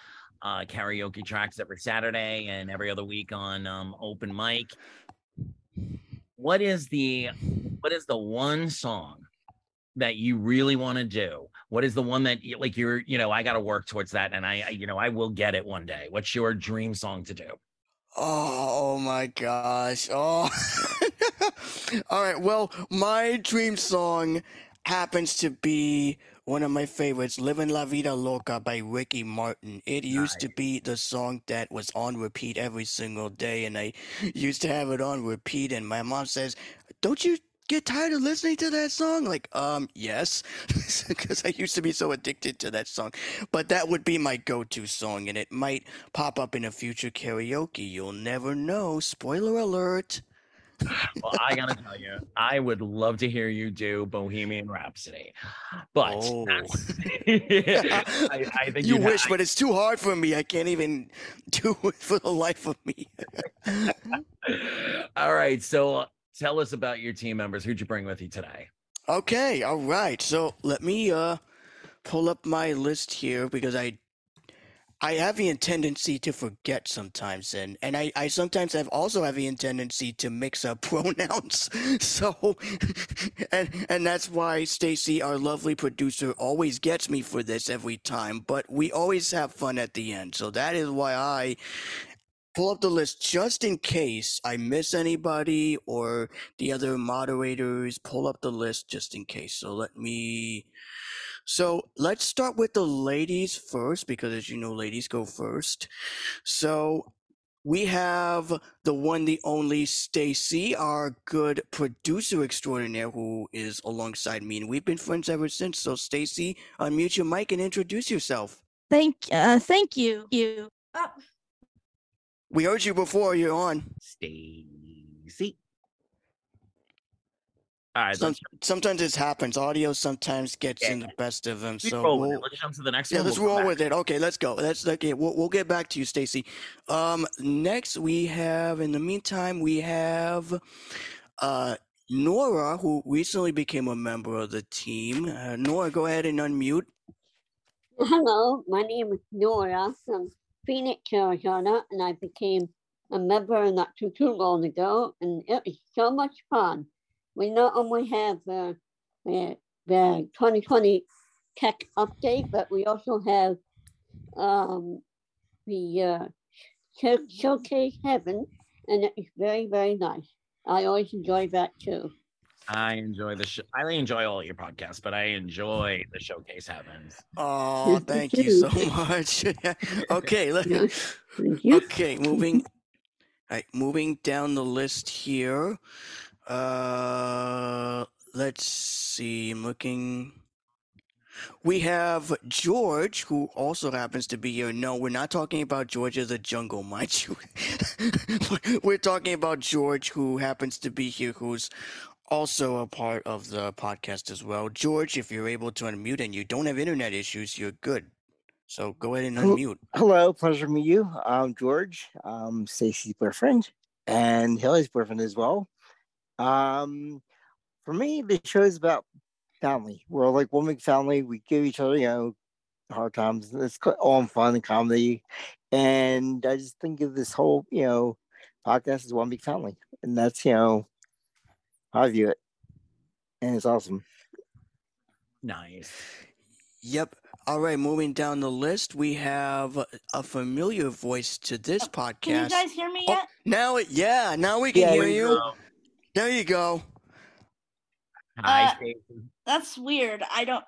karaoke tracks every Saturday and every other week on open mic. What is the one song that you really want to do? What is the one that like you're, you know, I got to work towards that, and I, you know, I will get it one day. What's your dream song to do? Oh my gosh. Oh, all right. Well, my dream song happens to be one of my favorites, Livin' La Vida Loca by Ricky Martin. It used to be the song that was on repeat every single day, and I used to have it on repeat, and my mom says, don't you get tired of listening to that song? Like, yes, because I used to be so addicted to that song. But that would be my go-to song, and it might pop up in a future karaoke. You'll never know. Spoiler alert. Well, I gotta tell you, I would love to hear you do Bohemian Rhapsody, but I think you wish, but it's too hard for me. I can't even do it for the life of me. All right, so tell us about your team members. Who'd you bring with you today? Okay, all right. So let me pull up my list here, because I have the tendency to forget sometimes, and I sometimes also have the tendency to mix up pronouns. So, and that's why Stacy, our lovely producer, always gets me for this every time. But we always have fun at the end, so that is why I pull up the list just in case I miss anybody, or the other moderators pull up the list just in case. So let's start with the ladies first, because as you know, ladies go first. So we have the one, the only Stacy, our good producer extraordinaire, who is alongside me, and we've been friends ever since. So Stacy, unmute your mic and introduce yourself. Thank you. Oh. We heard you before. You're on, Stacy. All right. Sometimes this happens. Audio sometimes gets in the best of them. So let's jump to the next one. Yeah, let's roll with it. Okay, let's go. We'll get back to you, Stacy. Next we have, in the meantime, Nora, who recently became a member of the team. Nora, go ahead and unmute. Hello, my name is Nora from Phoenix, Arizona, and I became a member not too long ago, and it was so much fun. We not only have the 2020 tech update, but we also have the Showcase Heaven, and it is very, very nice. I always enjoy that too. I enjoy all your podcasts, but I enjoy the Showcase Heavens. Oh, thank you so much. Okay, moving down the list here. Let's see. I'm looking. We have George, who also happens to be here. No, we're not talking about George of the Jungle, mind you. We're talking about George, who happens to be here, who's also a part of the podcast as well. George, if you're able to unmute and you don't have internet issues, you're good. So go ahead and unmute. Hello, pleasure to meet you. I'm George. I'm Stacey's boyfriend and Haley's boyfriend as well. For me, the show is about family. We're like one big family. We give each other, hard times. It's all in fun and comedy. And I just think of this whole, podcast as one big family. And that's, I view it, and it's awesome. Nice. Yep. All right, moving down the list, we have a familiar voice to this podcast. Can you guys hear me yet? Oh, now we can hear you. Go. There you go. Hi, Jason. That's weird.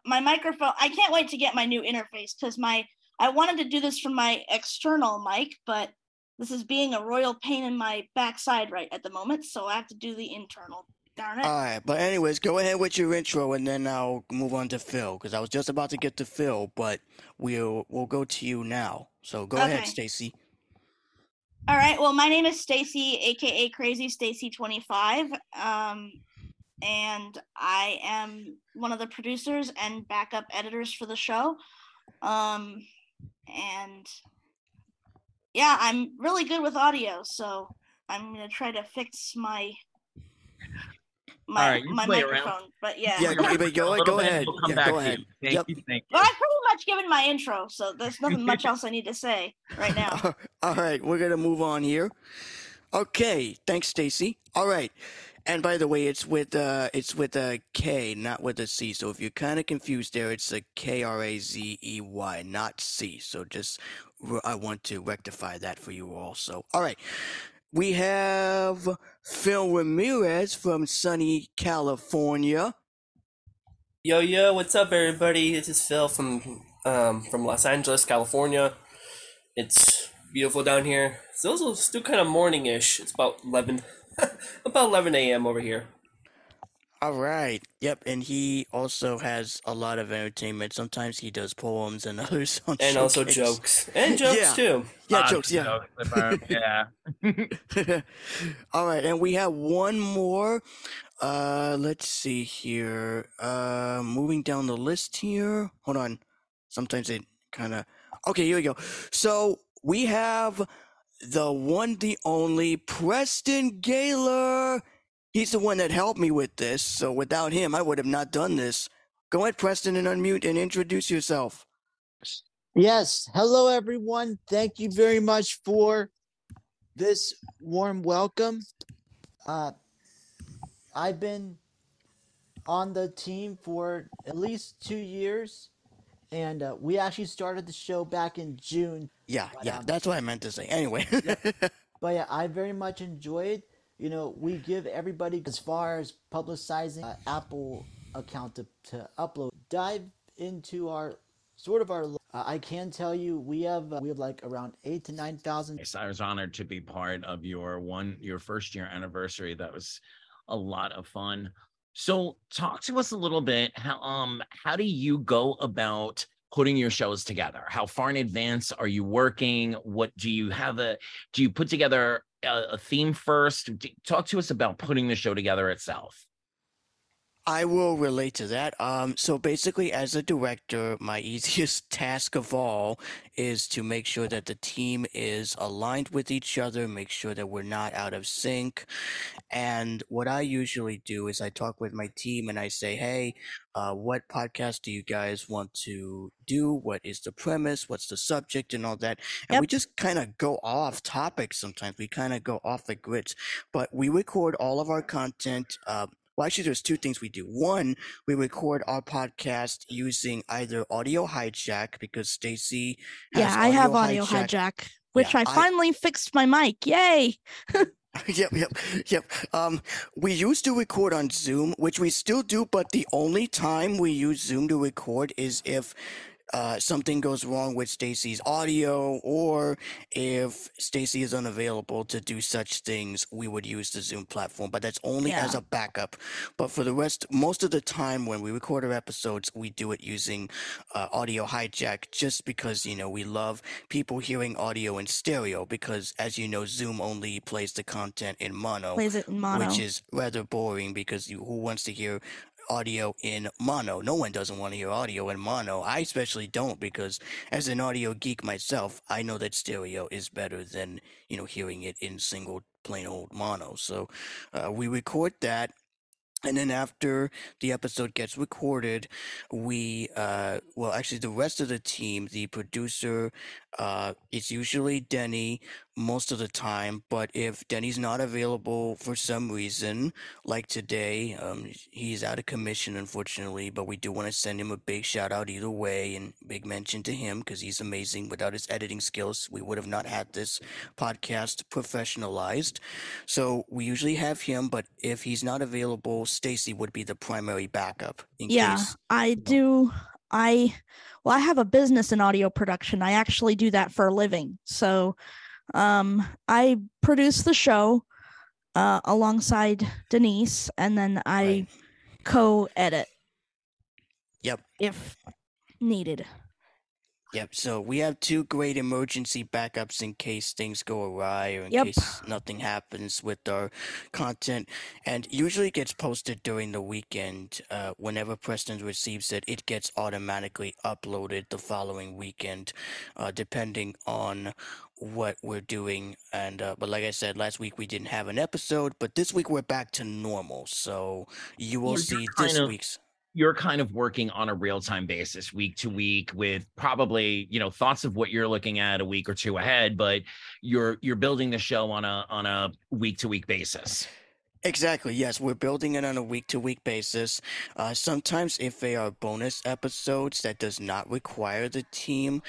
My microphone, I can't wait to get my new interface, because I wanted to do this from my external mic, but this is being a royal pain in my backside right at the moment, so I have to do the internal. Darn it. All right, but anyways, go ahead with your intro, and then I'll move on to Phil, because I was just about to get to Phil, but we'll go to you now. So go ahead, Stacy. All right. Well, my name is Stacy, aka Crazy Stacy 25, and I am one of the producers and backup editors for the show, and yeah, I'm really good with audio, so I'm gonna try to fix my microphone, but go ahead. We'll come back to you. Thank you. Well, I've pretty much given my intro, so there's nothing much else I need to say right now. All right, we're going to move on here. Okay, thanks, Stacy. All right, and by the way, it's with a K, not with a C, so if you're kind of confused there, it's a K-R-A-Z-E-Y, not C, so just I want to rectify that for you all. So, all right. We have Phil Ramirez from sunny California. Yo, yo, what's up, everybody? This is Phil from Los Angeles, California. It's beautiful down here. It's also still kind of morning-ish. It's about 11 a.m. over here. All right. Yep, and he also has a lot of entertainment. Sometimes he does poems and others on and Showcase. Also jokes. And jokes, too. Yeah, jokes, yeah. Yeah. All right, and we have one more. Let's see here. Moving down the list here. Hold on. Sometimes it kind of... Okay, here we go. So we have the one, the only Preston Gaylor. He's the one that helped me with this, so without him, I would have not done this. Go ahead, Preston, and unmute and introduce yourself. Yes. Hello, everyone. Thank you very much for this warm welcome. I've been on the team for at least 2 years, and we actually started the show back in June. That's what I meant to say. Anyway. But yeah, I very much enjoyed. We give everybody, as far as publicizing Apple account to upload, dive into our I can tell you we have like around 8,000 to 9,000. Yes, I was honored to be part of your first year anniversary. That was a lot of fun. So talk to us a little bit. How do you go about putting your shows together? How far in advance are you working? What do you have do you put together a theme first? Talk to us about putting the show together itself. I will relate to that. So basically, as a director, my easiest task of all is to make sure that the team is aligned with each other, make sure that we're not out of sync. And what I usually do is I talk with my team and I say, hey, what podcast do you guys want to do? What is the premise? What's the subject and all that? And we just kind of go off topic sometimes. We kind of go off the grids, but we record all of our content. Well, actually, there's two things we do. One, we record our podcast using either Audio Hijack, because Stacy has Audio Hijack, which I finally fixed my mic. Yay! Yep. We used to record on Zoom, which we still do, but the only time we use Zoom to record is if something goes wrong with Stacy's audio, or if Stacy is unavailable to do such things, we would use the Zoom platform, but that's only as a backup. But for the rest, most of the time when we record our episodes, we do it using Audio Hijack, just because, you know, we love people hearing audio in stereo, because as you know, Zoom only plays the content in mono, which is rather boring, because who wants to hear audio in mono? No one doesn't want to hear audio in mono. I especially don't, because as an audio geek myself, I know that stereo is better than, you know, hearing it in single plain old mono. So we record that. And then after the episode gets recorded, we, well, actually the rest of the team, the producer, it's usually Denny most of the time, but if Denny's not available for some reason, like today, he's out of commission, unfortunately, but we do want to send him a big shout out either way and big mention to him, because he's amazing. Without his editing skills, we would have not had this podcast professionalized. So we usually have him, but if he's not available, Stacy would be the primary backup. Well, I have a business in audio production. I actually do that for a living. So I produce the show alongside Denise, and then I co-edit. Yep. If needed. Yep. So we have two great emergency backups in case things go awry, or in case nothing happens with our content, and usually gets posted during the weekend. Whenever Preston receives it, it gets automatically uploaded the following weekend, depending on what we're doing. And but like I said, last week we didn't have an episode, but this week we're back to normal. So you will see this week's. You're kind of working on a real-time basis, week to week, with probably, you know, thoughts of what you're looking at a week or two ahead, but you're building the show on a week-to-week basis. Exactly. Yes, we're building it on a week-to-week basis. Sometimes if they are bonus episodes that does not require the team,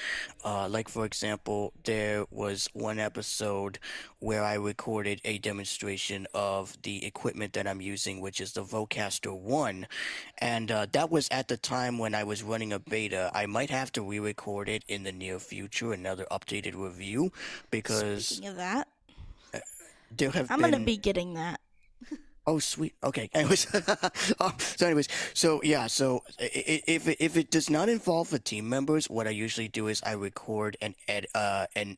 like for example, there was one episode where I recorded a demonstration of the equipment that I'm using, which is the Vocaster 1. And that was at the time when I was running a beta. I might have to re-record it in the near future, another updated review, because... Speaking of that, I'm going to be getting that. Oh, sweet. Okay. Anyways, so if it does not involve the team members, what I usually do is I record a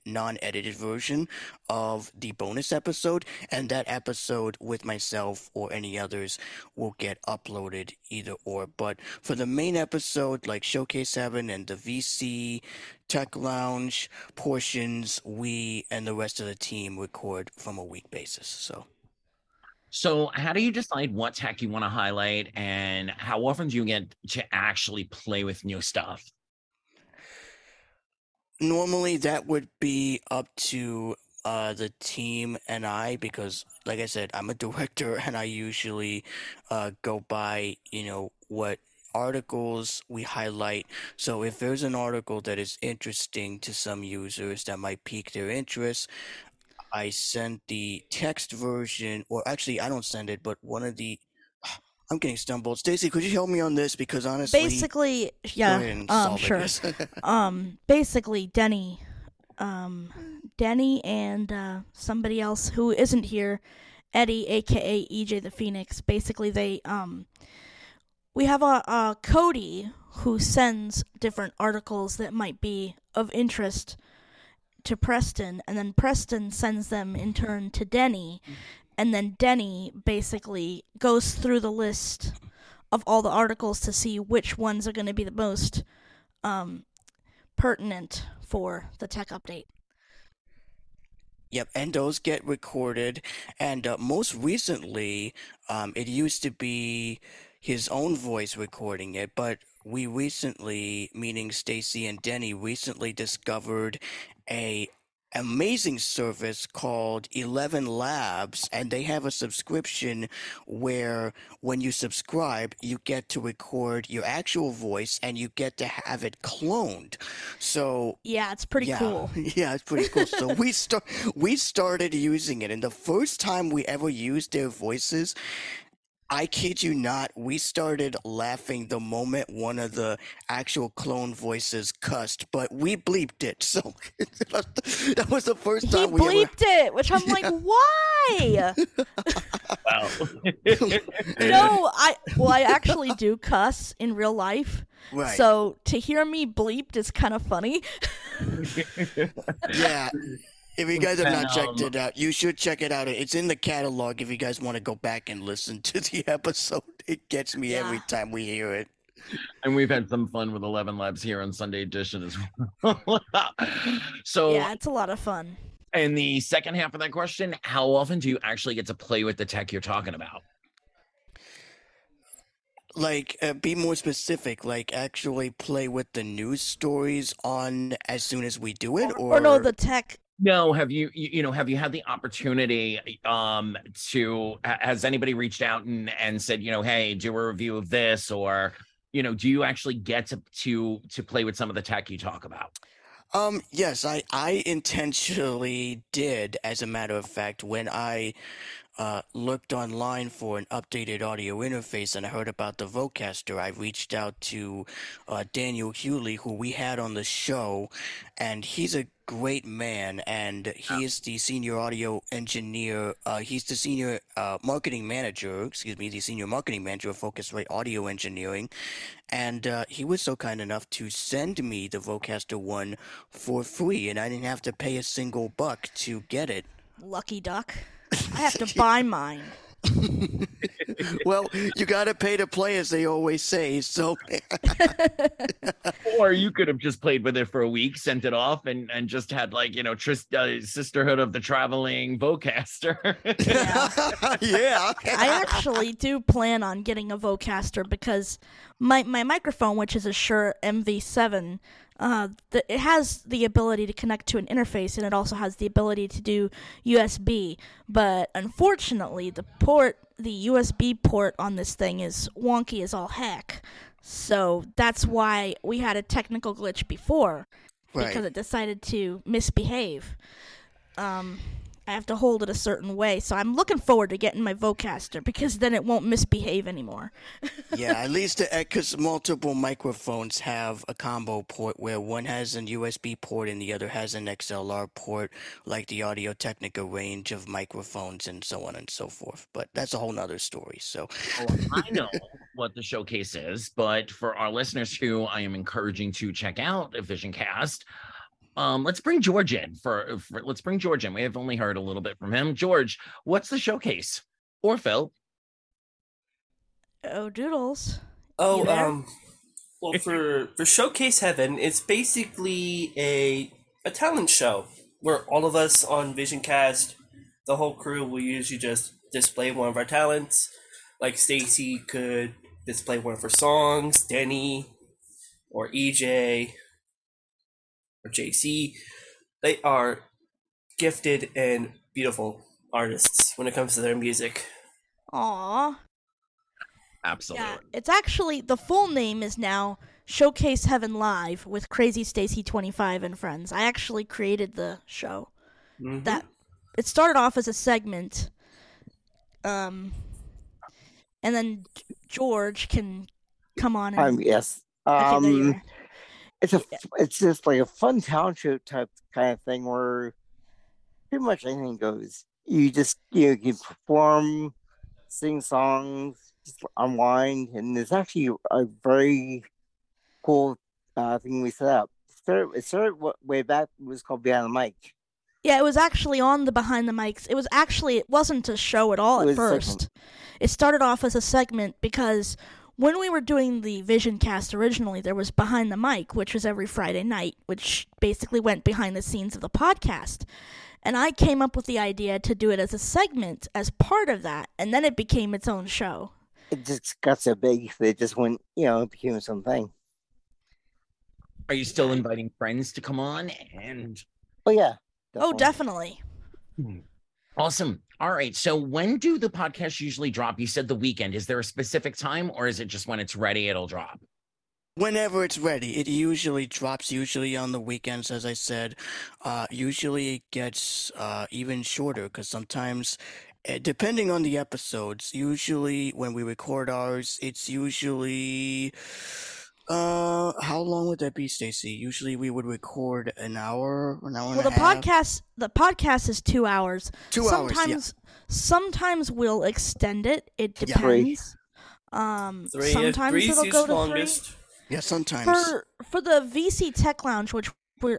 non-edited version of the bonus episode, and that episode with myself or any others will get uploaded either or. But for the main episode, like Showcase 7 and the VC Tech Lounge portions, we and the rest of the team record from a week basis, so... So how do you decide what tech you want to highlight, and how often do you get to actually play with new stuff? Normally that would be up to the team and I, because like I said, I'm a director and I usually go by, you know, what articles we highlight. So if there's an article that is interesting to some users that might pique their interest, I sent the text version, or actually I don't send it, but one of the, I'm getting stumbled. Stacy, could you help me on this? Because honestly, basically, yeah, sure. Basically Denny and somebody else who isn't here, Eddie, AKA EJ the Phoenix. Basically they, we have a Cody who sends different articles that might be of interest to Preston, and then Preston sends them in turn to Denny, and then Denny basically goes through the list of all the articles to see which ones are going to be the most pertinent for the tech update. Yep, and those get recorded. And most recently, it used to be his own voice recording it, but we recently, meaning Stacy and Denny, recently discovered a amazing service called 11 Labs, and they have a subscription where when you subscribe, you get to record your actual voice and you get to have it cloned. So yeah, it's pretty cool. Yeah, it's pretty cool. So we started using it, and the first time we ever used their voices, I kid you not, we started laughing the moment one of the actual clone voices cussed, but we bleeped it. So that was the first time we bleeped it, which I'm like, why? Wow. No, I actually do cuss in real life. Right. So to hear me bleeped is kind of funny. Yeah. If you guys have not checked it out, you should check it out. It's in the catalog if you guys want to go back and listen to the episode. It gets me every time we hear it. And we've had some fun with 11 Labs here on Sunday Edition as well. So yeah, it's a lot of fun. And the second half of that question, how often do you actually get to play with the tech you're talking about? Like, be more specific, like actually play with the news stories on as soon as we do it? Or no, the tech... No, have you had the opportunity to, has anybody reached out and said, you know, hey, do a review of this, or, you know, do you actually get to play with some of the tech you talk about? Yes, I intentionally did, as a matter of fact, when I looked online for an updated audio interface and I heard about the Vocaster. I reached out to Daniel Hewley, who we had on the show, and he's a great man, and he is the senior audio engineer. He's the senior marketing manager, the senior marketing manager of Focusrite Audio Engineering, and he was so kind enough to send me the Vocaster one for free, and I didn't have to pay a single buck to get it. Lucky duck. I have to buy mine. Well, you gotta pay to play, as they always say, so or you could have just played with it for a week, sent it off, and just had, like, you know, Sisterhood of the Traveling Vocaster. Yeah. Yeah. I actually do plan on getting a Vocaster because my microphone, which is a Shure MV7, it has the ability to connect to an interface, and it also has the ability to do USB, but unfortunately the USB port on this thing is wonky as all heck. So that's why we had a technical glitch before, right? Because it decided to misbehave. I have to hold it a certain way, so I'm looking forward to getting my Vocaster because then it won't misbehave anymore. Yeah, at least because multiple microphones have a combo port where one has an USB port and the other has an XLR port, like the Audio-Technica range of microphones and so on and so forth. But that's a whole nother story. So well, I know what the showcase is, but for our listeners who I am encouraging to check out VisionCast. Let's bring George in. We have only heard a little bit from him. George, what's the showcase? Or Phil? Oh, doodles. Oh, well, for Showcase Heaven, it's basically a talent show where all of us on VisionCast, the whole crew, will usually just display one of our talents. Like Stacy could display one of her songs, Denny, or EJ, or JC. They are gifted and beautiful artists when it comes to their music. Aww. Absolutely. Yeah, it's actually, the full name is now Showcase Heaven Live with Crazy Stacy 25 and friends. I actually created the show. Mm-hmm. It started off as a segment, and then George can come on. And... yes. It's just like a fun talent show type kind of thing where pretty much anything goes. You can perform, sing songs online, and it's actually a very cool thing we set up. It started way back. It was called Behind the Mic. Yeah, it was actually on the Behind the Mics. It wasn't a show at all at first. It started off as a segment because when we were doing the VisionCast originally, there was Behind the Mic, which was every Friday night, which basically went behind the scenes of the podcast. And I came up with the idea to do it as a segment as part of that, and then it became its own show. It just got so big that it just went, you know, it became its own thing. Are you still inviting friends to come on? And oh, yeah. Definitely. Oh, definitely. Awesome. All right. So when do the podcasts usually drop? You said the weekend. Is there a specific time, or is it just when it's ready, it'll drop? Whenever it's ready. It usually drops, usually on the weekends, as I said. Usually it gets even shorter, because sometimes, depending on the episodes, usually when we record ours, it's usually... how long would that be, Stacey? Usually we would record an hour and a half. The podcast is 2 hours. Sometimes we'll extend it. It depends. Yeah. Three, sometimes three it'll go to longest. 3. Yeah, sometimes. For the VC Tech Lounge, which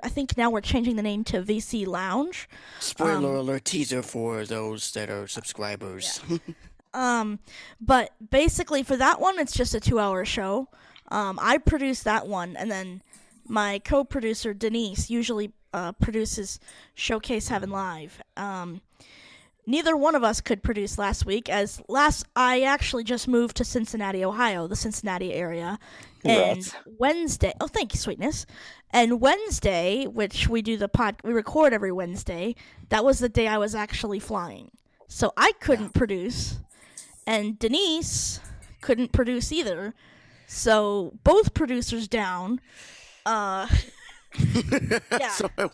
I think now we're changing the name to VC Lounge. Spoiler alert, teaser for those that are subscribers. Yeah. But basically for that one, it's just a 2-hour show. I produce that one, and then my co-producer, Denise, usually produces Showcase Heaven Live. Neither one of us could produce last week, I actually just moved to Cincinnati, Ohio, the Cincinnati area. Congrats. And Wednesday, oh, thank you, sweetness. And Wednesday, which we do we record every Wednesday, that was the day I was actually flying. So I couldn't produce, and Denise couldn't produce either. So both producers down. Yeah. So it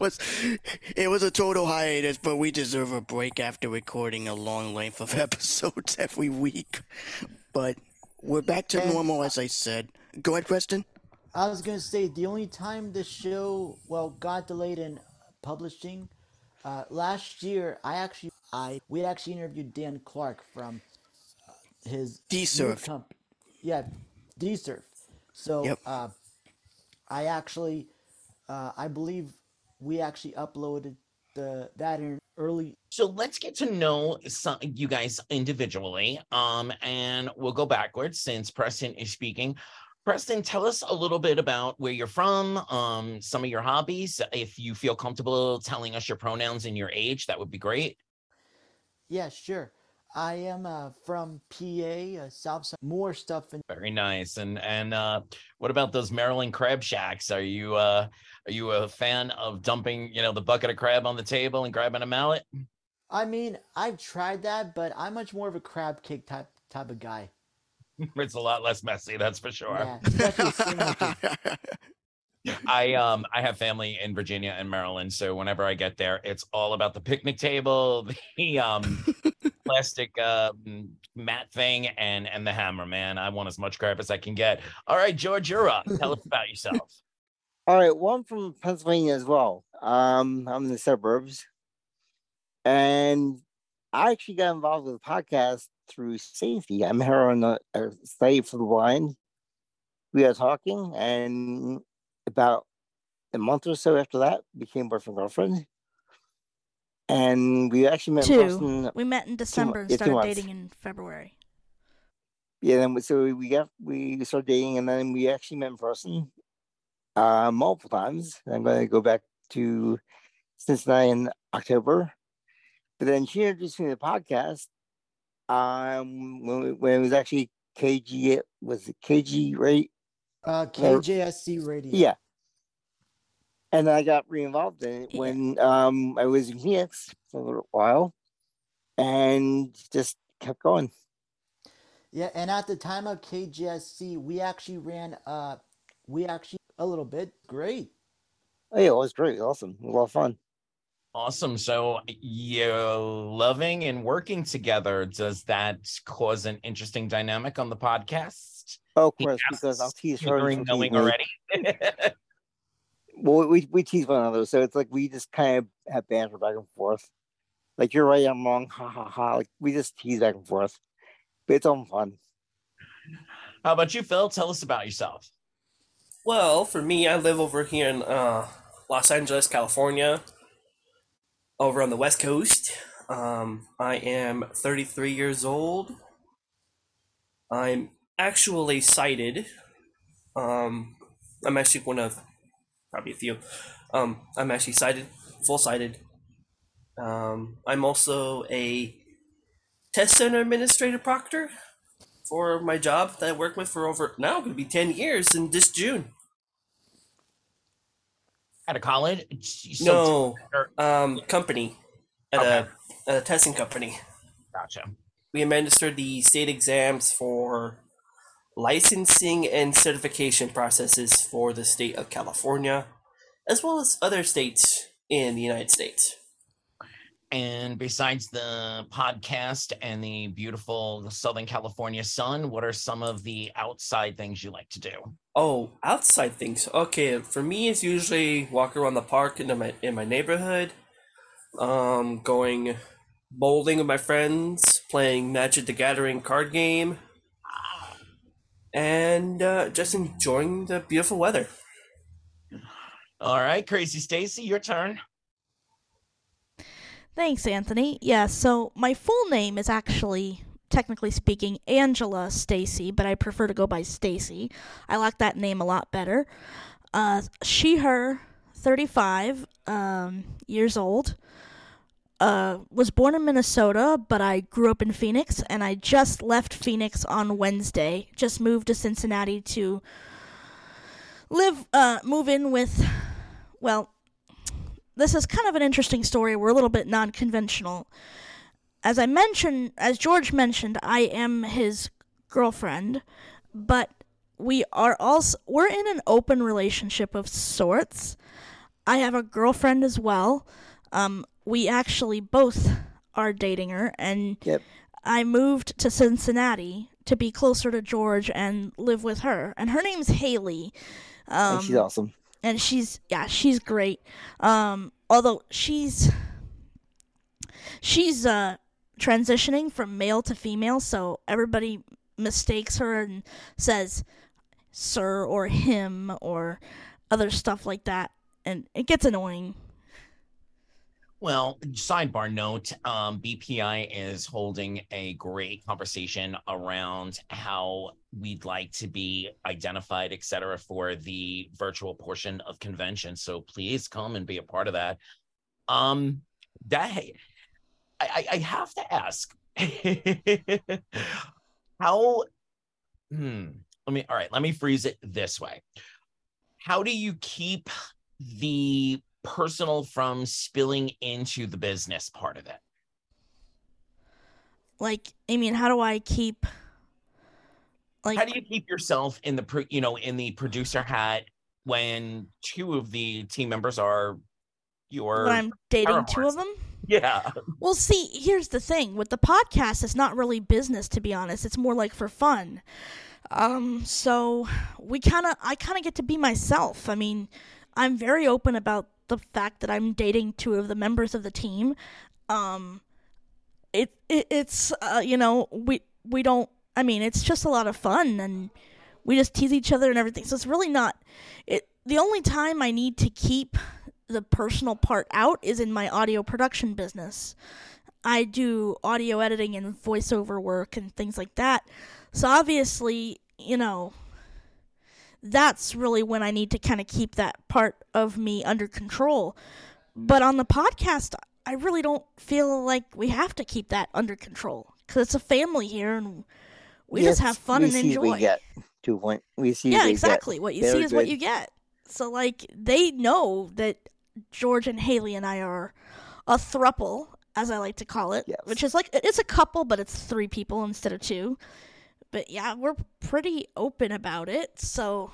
was a total hiatus, but we deserve a break after recording a long length of episodes every week. But we're back to normal, as I said. Go ahead, Preston. I was going to say, the only time the show got delayed in publishing, last year we interviewed Dan Clark from his D-Surf company. Yeah. DSurf. So yep. I believe we actually uploaded that in early. So let's get to know you guys individually, and we'll go backwards since Preston is speaking. Preston, tell us a little bit about where you're from, some of your hobbies. If you feel comfortable telling us your pronouns and your age, that would be great. Yeah, sure. I am from PA, Southside. More stuff. Very nice. And what about those Maryland crab shacks? Are you a fan of dumping, the bucket of crab on the table and grabbing a mallet? I mean, I've tried that, but I'm much more of a crab cake type of guy. It's a lot less messy, that's for sure. Yeah, I have family in Virginia and Maryland, so whenever I get there, it's all about the picnic table, the plastic mat thing, and the hammer, man. I want as much crap as I can get. All right, George, you're up. Tell us about yourself. All right, well, I'm from Pennsylvania as well. I'm in the suburbs, and I actually got involved with the podcast through Stacey. I met her on a study for the blind. We are talking, and about a month or so after that, became boyfriend and girlfriend. And we actually met we met in December and started dating in February. Yeah, then we started dating, and then we actually met in person multiple times. I'm going to go back to Cincinnati in October. But then she introduced me to the podcast when it was actually KG right? KJSC Radio. Yeah. And I got re-involved in it when I was in Phoenix for a little while and just kept going. Yeah, and at the time of KJSC, we actually ran a little bit. Great. Oh, yeah, it was great. Awesome. It was a lot of fun. Awesome. So you're loving and working together. Does that cause an interesting dynamic on the podcast? Oh, of course, because I'll tease her. Knowing already. Well, we tease one another, so it's like we just kind of have banter back and forth. Like, you're right, I'm wrong, ha ha ha. Like, we just tease back and forth. But it's all fun. How about you, Phil? Tell us about yourself. Well, for me, I live over here in Los Angeles, California, over on the West Coast. I am 33 years old. I'm actually cited, I'm actually one of probably a few. I'm actually cited, full-cited. I'm also a test center administrative proctor for my job that I worked with for over, now it could be 10 years in this June. At a college? No, company, at a testing company. Gotcha. We administered the state exams for licensing and certification processes for the state of California, as well as other states in the United States. And besides the podcast and the beautiful Southern California sun, what are some of the outside things you like to do? Oh, outside things. Okay, for me, it's usually walk around the park in my neighborhood, going bowling with my friends, playing Magic the Gathering card game, and just enjoying the beautiful weather. All right, Crazy Stacy, your turn. Thanks, Anthony. Yeah, so my full name is actually, technically speaking, Angela Stacy, but I prefer to go by Stacy. I like that name a lot better. She, her, 35 years old, was born in Minnesota, but I grew up in Phoenix, and I just left Phoenix on Wednesday. Just moved to Cincinnati to move in with, well, this is kind of an interesting story. We're a little bit non-conventional. As George mentioned, I am his girlfriend, but we're in an open relationship of sorts. I have a girlfriend as well. We actually both are dating her, and yep. I moved to Cincinnati to be closer to George and live with her. And her name's Haley. And she's awesome. And she's great. Although she's transitioning from male to female, so everybody mistakes her and says sir or him or other stuff like that, and it gets annoying. Well, sidebar note, BPI is holding a great conversation around how we'd like to be identified, et cetera, for the virtual portion of convention. So please come and be a part of that. I have to ask, let me phrase it this way. How do you keep the personal from spilling into the business part of it? How do you keep yourself in the in the producer hat when two of the team members are your? When I'm dating two of them? Yeah. Well, see, here's the thing with the podcast. It's not really business, to be honest. It's more like for fun. So I kind of get to be myself. I mean, I'm very open about the fact that I'm dating two of the members of the team. It's just a lot of fun, and we just tease each other and everything. So it's really the only time I need to keep the personal part out is in my audio production business. I do audio editing and voiceover work and things like that. So obviously, that's really when I need to kind of keep that part of me under control. But on the podcast, I really don't feel like we have to keep that under control because it's a family here, and we just have fun and enjoy. We get to a point. We see. Yeah, exactly. What you see is what you get. So, they know that George and Haley and I are a thruple, as I like to call it, yes. Which is it's a couple, but it's three people instead of two. But yeah, we're pretty open about it. So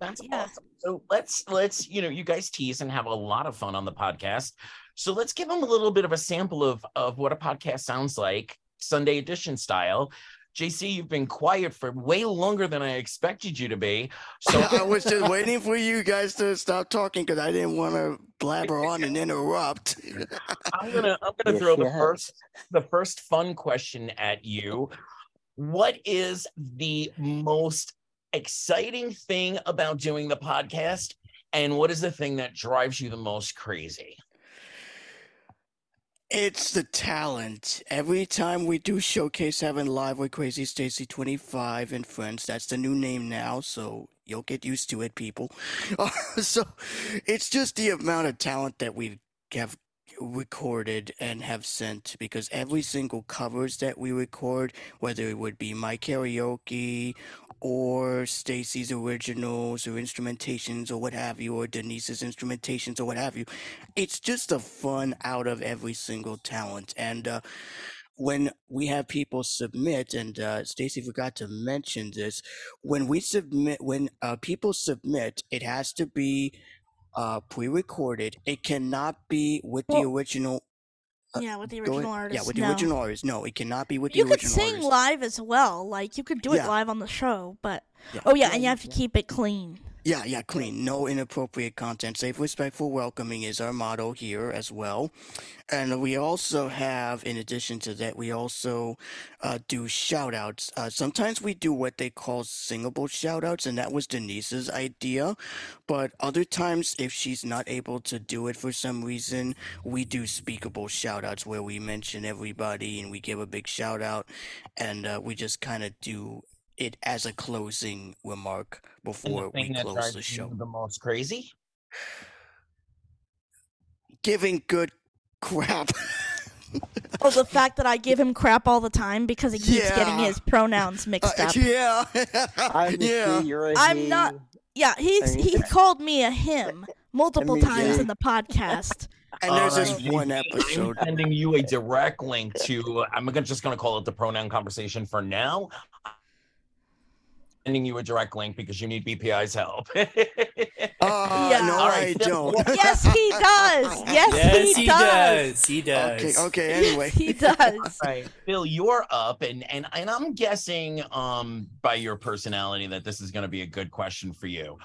that's awesome. So let's you guys tease and have a lot of fun on the podcast. So let's give them a little bit of a sample of what a podcast sounds like, Sunday Edition style. JC, you've been quiet for way longer than I expected you to be. So I was just waiting for you guys to stop talking because I didn't want to blabber on and interrupt. I'm gonna throw the first fun question at you. What is the most exciting thing about doing the podcast, and what is the thing that drives you the most crazy? It's the talent. Every time we do Showcase Heaven Live with Crazy Stacy 25 and friends, that's the new name now, so you'll get used to it, people. So it's just the amount of talent that we have recorded and have sent, because every single covers that we record, whether it would be my karaoke or Stacy's originals or instrumentations or what have you, or Denise's instrumentations or what have you, it's just a fun out of every single talent. And when we have people submit, and Stacy forgot to mention this, when people submit, it has to be pre-recorded. It cannot be with the original. With the original artist. Original artist. No, it cannot be with the original artist. You could sing live as well. Like, you could do it live on the show, but... Yeah. Oh, yeah, and you have to keep it clean. Yeah, clean. No inappropriate content. Safe, respectful, welcoming is our motto here as well. And we also have, in addition to that, we also do shout-outs. Sometimes we do what they call singable shout-outs, and that was Denise's idea. But other times, if she's not able to do it for some reason, we do speakable shout-outs where we mention everybody and we give a big shout-out, and we just kind of do it as a closing remark before we close the show. The most crazy? Giving good crap. Oh, the fact that I give him crap all the time because he keeps getting his pronouns mixed up. Yeah. I'm not. Yeah, he called me a him multiple times in the podcast. And there's this one episode. I'm sending you a direct link to, I'm just going to call it the pronoun conversation for now. Sending you a direct link because you need BPI's help. No, I don't. Yes, he does. Yes, he does. Okay, anyway. Yes, he does. All right, Phil, you're up, and I'm guessing by your personality that this is going to be a good question for you.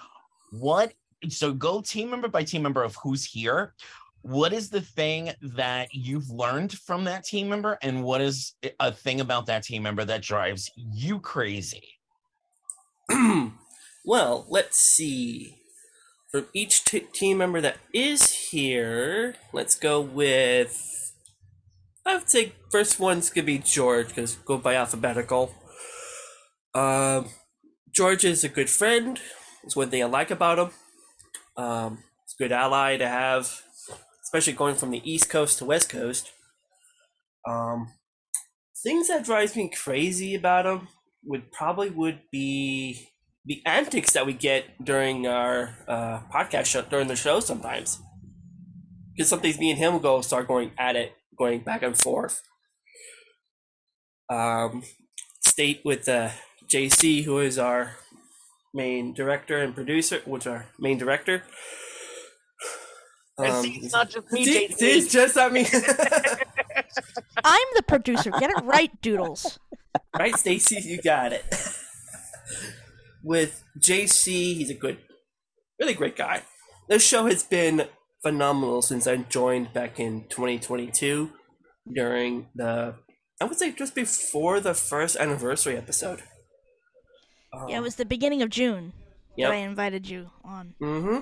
So go team member by team member of who's here. What is the thing that you've learned from that team member, and what is a thing about that team member that drives you crazy? Well, let's see. From each team member that is here, let's go with, I would say first one's gonna be George, because go by alphabetical. George is a good friend. That's one thing I like about him. It's a good ally to have, especially going from the East Coast to West Coast. Things that drives me crazy about him would be the antics that we get during our podcast show, during the show sometimes. Because sometimes me and him will start going at it, going back and forth. State with JC, who is our main director and producer, And see, it's not just me, JC. It's just not me. I'm the producer. Get it right, Doodles. Right, Stacy, you got it. With JC, he's a really great guy. This show has been phenomenal since I joined back in 2022 during I would say just before the first anniversary episode. It was the beginning of June that I invited you on. Mm-hmm.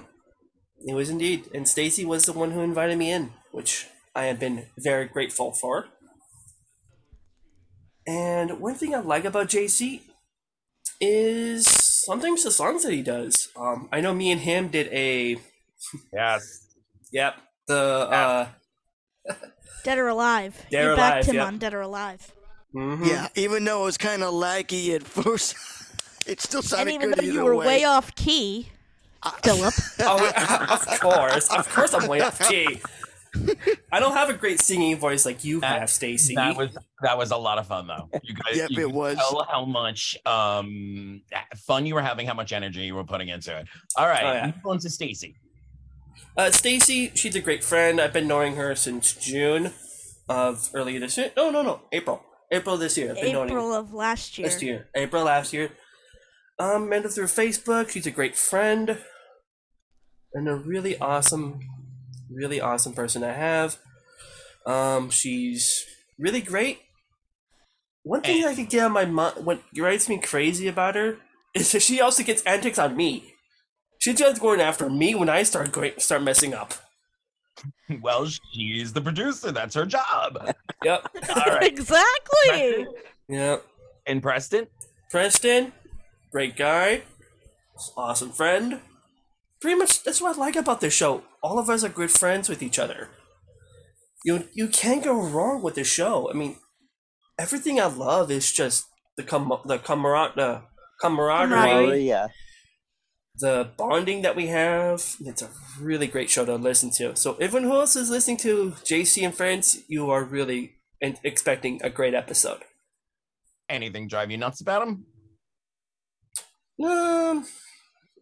It was indeed. And Stacy was the one who invited me in, which I have been very grateful for. And one thing I like about JC is sometimes the songs that he does. I know me and him did a... Yes. Yep. Dead or Alive. You backed him on Dead or Alive. Mm-hmm. Yeah, even though it was kind of laggy at first, it still sounded good either way. And even though you were way off key, Philip. Of course I'm way off key. I don't have a great singing voice like you have, Stacy. That was a lot of fun, though. You guys, it was. Tell how much fun you were having, how much energy you were putting into it. All right, move on to Stacy. Stacy, she's a great friend. I've been knowing her since June of earlier this year. No, April this year. April last year. Met her through Facebook. She's a great friend and a really awesome person to have. She's really great. One thing that I could get on my mind, what drives me crazy about her, is that she also gets antics on me. She's just going after me when I start messing up. Well, she's the producer. That's her job. Yep. All right. Exactly. Preston. Yep. And Preston? Preston, great guy, awesome friend. Pretty much that's what I like about this show. All of us are good friends with each other. You can't go wrong with this show. I mean, everything I love is just the camaraderie, the bonding that we have. It's a really great show to listen to. So everyone who else is listening to JC and Friends, you are really expecting a great episode. Anything drive you nuts about him?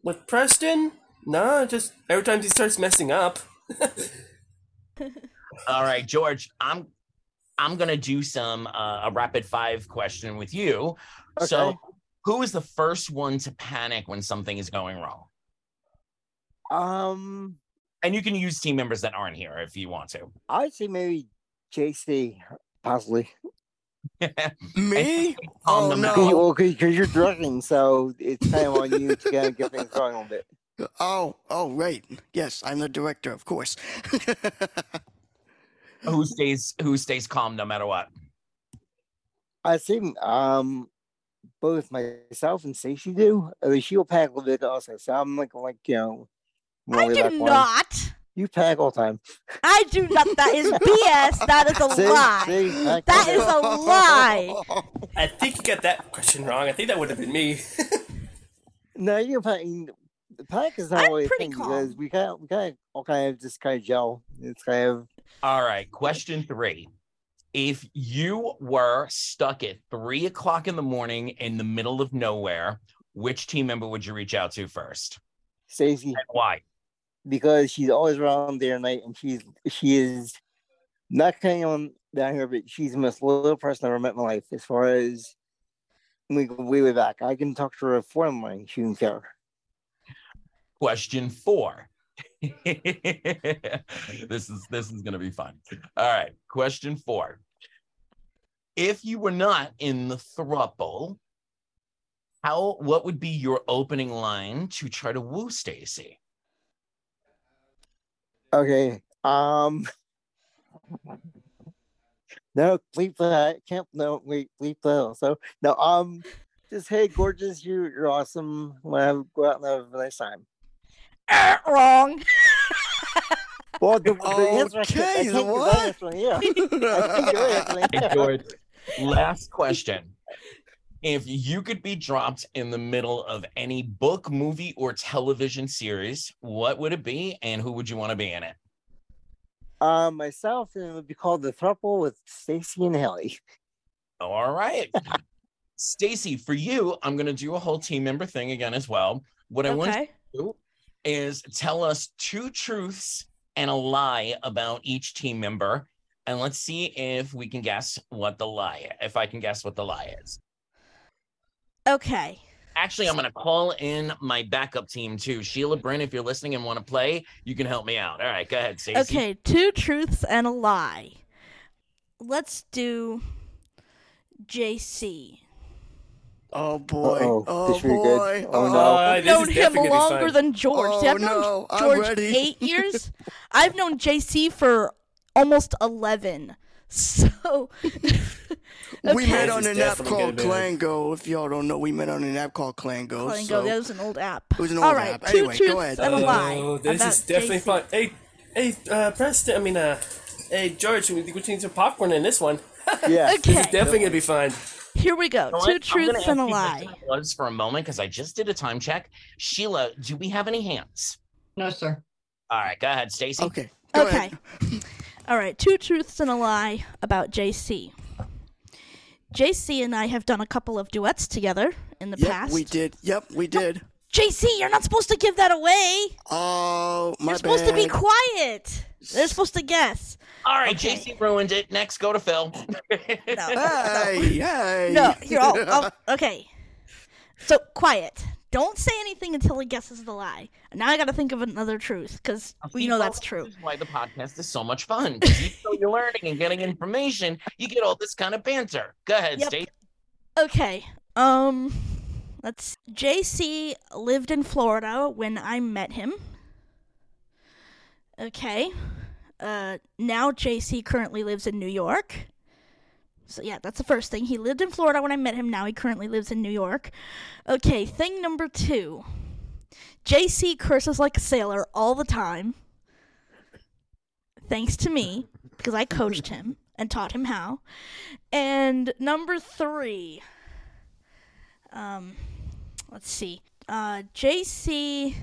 With Preston, nah, just every time he starts messing up. All right, George, I'm gonna do a rapid five question with you. Okay. So who is the first one to panic when something is going wrong? And you can use team members that aren't here if you want to. I'd say maybe JC, possibly. Me? Oh, no. Well, because you're drinking, so it's kind of on you to get things going a little bit. Oh, right. Yes, I'm the director, of course. Who stays calm no matter what? I think both myself and Stacey do. I mean, she'll pack a little bit also. So I'm like I do not. One. You pack all the time. I do not. That is BS. That is a lie. That is a lie. I think you got that question wrong. I think that would have been me. No, you're packing. The pack is not really a thing because we kind of all kind of just kind of gel. It's kind of. All right. Question three. If you were stuck at 3 o'clock in the morning in the middle of nowhere, which team member would you reach out to first? Stacey. And why? Because she's always around there at night, and she is not coming on down here, but she's the most loyal person I've ever met in my life. As far as we way back, I can talk to her at 4 in the morning. She can care. Question four. This is gonna be fun. All right, question four. If you were not in the throuple, what would be your opening line to try to woo Stacey? Okay. No, bleep that. Bleep that also. No, just hey, gorgeous, you're awesome. Well, go out and have a nice time. Wrong. Well, the last question. If you could be dropped in the middle of any book, movie, or television series, what would it be, and who would you want to be in it? Myself, and it would be called The Throuple with Stacey and Haley. All right. Stacey, for you, I'm going to do a whole team member thing again as well. What I want to do is tell us 2 truths and a lie about each team member, and let's see if we can guess what the lie is. If I can guess what the lie is. Okay. Actually, I'm going to call in my backup team, too. Sheila, Bryn, if you're listening and want to play, you can help me out. All right, go ahead, Stacey. Okay, 2 truths and a lie. Let's do JC. Oh, boy. Uh-oh. Oh, boy. Oh, no. I've known him longer than George. Oh, I've known George 8 years. I've known JC for almost 11. So okay. We met on an app called Clango. If y'all don't know, we met on an app called Clango. Clango, so that was an old app. It was an old app. Anyway, go ahead. This is definitely fun. Hey, Preston. Hey, George. We need some popcorn in this one. Yeah, okay. This is definitely gonna be fun. Here we go. So 2 truths and a lie. Was for a moment because I just did a time check. Sheila, do we have any hands? No, sir. All right, go ahead, Stacey. Okay. All right, 2 truths and a lie about JC. JC and I have done a couple of duets together in the past. Yep, we did. No, JC, you're not supposed to give that away. Oh, my bad. You're supposed to be quiet. They're supposed to guess. All right, okay. JC ruined it. Next, go to Phil. Hey. No, you're all... okay. So, quiet. Don't say anything until he guesses the lie. Now I got to think of another truth because we know that's true. This is why the podcast is so much fun. You're learning and getting information. You get all this kind of banter. Go ahead, Stacey. Okay. JC lived in Florida when I met him. Okay. now JC currently lives in New York. So yeah, that's the first thing. He lived in Florida when I met him. Now he currently lives in New York. Okay, thing number two. JC curses like a sailor all the time. Thanks to me, because I coached him and taught him how. And number three. Let's see. JC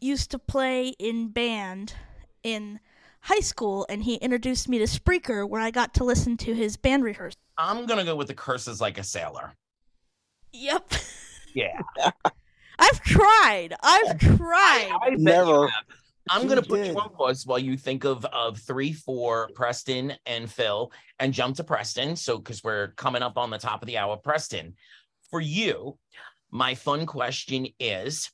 used to play in band in high school, and he introduced me to Spreaker, where I got to listen to his band rehearsal. I'm going to go with the curses like a sailor. Yep. Yeah. I've tried. I never. I'm going to put you on pause while you think of 3, 4, Preston and Phil, and jump to Preston. So, because we're coming up on the top of the hour, Preston, for you, my fun question is,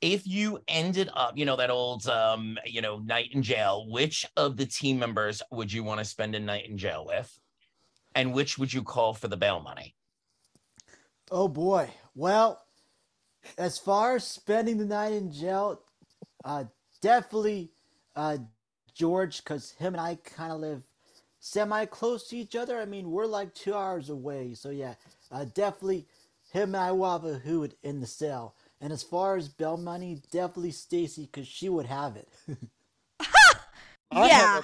if you ended up, you know, that old, night in jail, which of the team members would you want to spend a night in jail with? And which would you call for the bail money? Oh, boy. Well, as far as spending the night in jail, definitely George, because him and I kind of live semi-close to each other. I mean, we're like 2 hours away. So, yeah, definitely him and I will have a hoot in the cell. And as far as bail money, definitely Stacy, because she would have it. Yeah,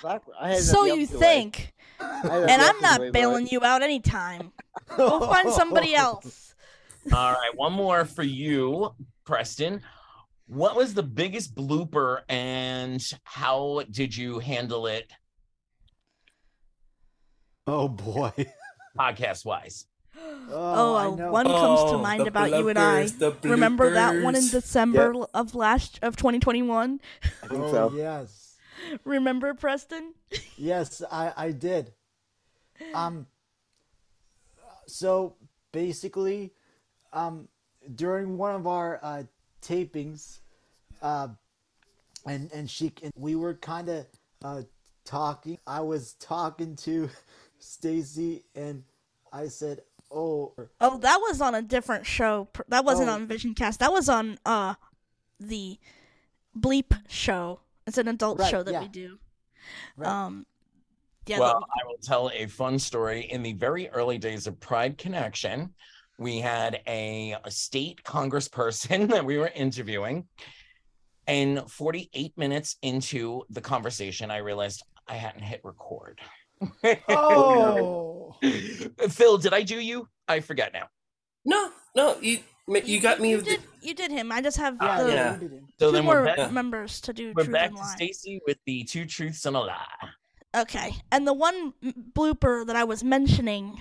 so you think. And I'm not bailing you out anytime. Go find somebody else. All right, one more for you, Preston. What was the biggest blooper, and how did you handle it? Oh, boy. Podcast-wise. One comes to mind about bloopers, you and I. Remember that one in December of 2021? I think so. Yes. Remember, Preston? Yes, I did. So basically, during one of our tapings, and we were kind of talking. I was talking to Stacy, and I said, Oh, that was on a different show. That wasn't on VisionCast. That was on the Bleep show. It's an adult show that we do. Right. I will tell a fun story. In the very early days of Pride Connection, we had a state congressperson that we were interviewing. And 48 minutes into the conversation, I realized I hadn't hit record. Oh, Phil, did I do you? I forget now. No, you got me. You did him. I just have So then we're back, members to do. We're truth back and to Stacy with the 2 truths and a lie. Okay, and the one blooper that I was mentioning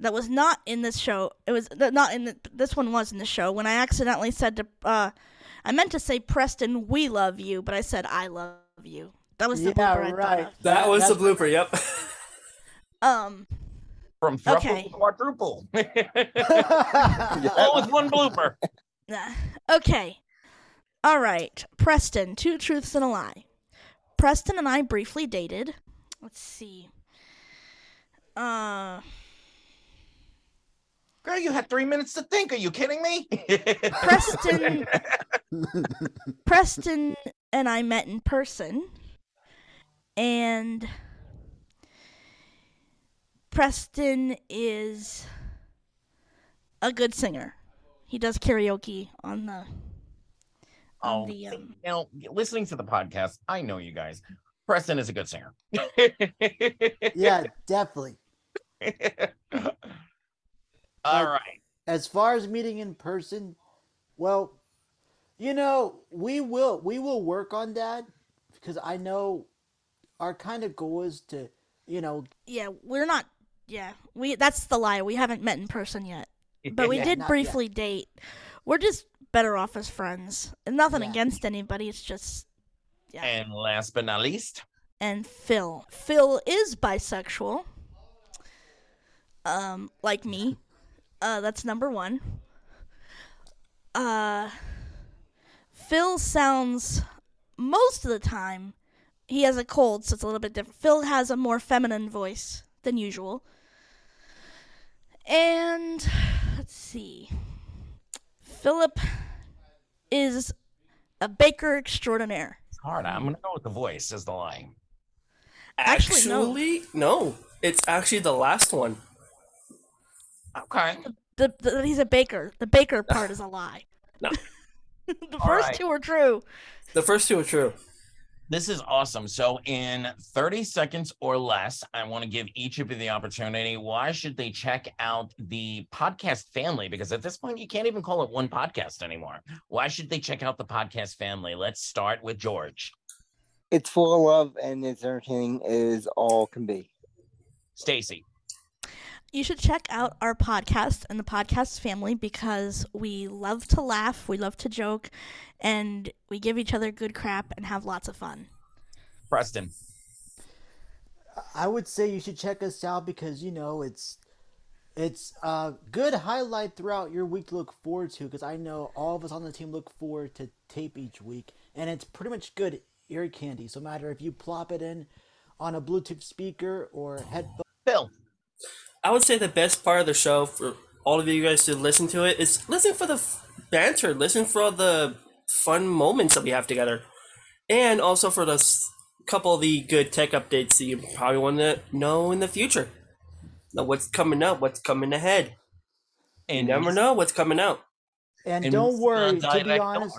that was not in this show. It was not in this one. Was in the show when I accidentally said to. I meant to say, Preston, we love you, but I said I love you. That was the blooper. Right. That was the blooper. Yep. From thruple to quadruple. All with one blooper. Okay. All right. Preston, 2 truths and a lie. Preston and I briefly dated. Let's see. Girl, you had 3 minutes to think. Are you kidding me? Preston and I met in person. And Preston is a good singer. He does karaoke on the. Listening to the podcast, I know you guys. Preston is a good singer. Yeah, definitely. All right. As far as meeting in person, well, you know, we will work on that, because I know our kind of goal is to, you know. Yeah, we're not. Yeah, that's the lie. We haven't met in person yet, but we did briefly date. We're just better off as friends. Nothing against anybody. It's just. Yeah. And last but not least. And Phil. Phil is bisexual. Like me. That's number 1. Phil sounds most of the time. He has a cold, so it's a little bit different. Phil has a more feminine voice than usual. And let's see. Philip is a baker extraordinaire. hard. I'm going to go with the voice as the line. Actually, no. It's actually the last one. Okay. He's a baker. The baker part is a lie. No. The first two are true. The first two are true. This is awesome. So in 30 seconds or less, I want to give each of you the opportunity. Why should they check out the podcast family? Because at this point, you can't even call it one podcast anymore. Why should they check out the podcast family? Let's start with George. It's full of love and it's entertaining as all can be. Stacy. You should check out our podcast and the podcast family because we love to laugh, we love to joke, and we give each other good crap and have lots of fun. Preston. I would say you should check us out because, you know, it's a good highlight throughout your week to look forward to because I know all of us on the team look forward to tape each week, and it's pretty much good ear candy. So no matter if you plop it in on a Bluetooth speaker or headphones. Bill. I would say the best part of the show for all of you guys to listen to it is listen for the banter, listen for all the fun moments that we have together, and also for the couple of the good tech updates that you probably want to know in the future. Now, what's coming up, what's coming ahead. You never know what's coming out. And don't worry, to be honest.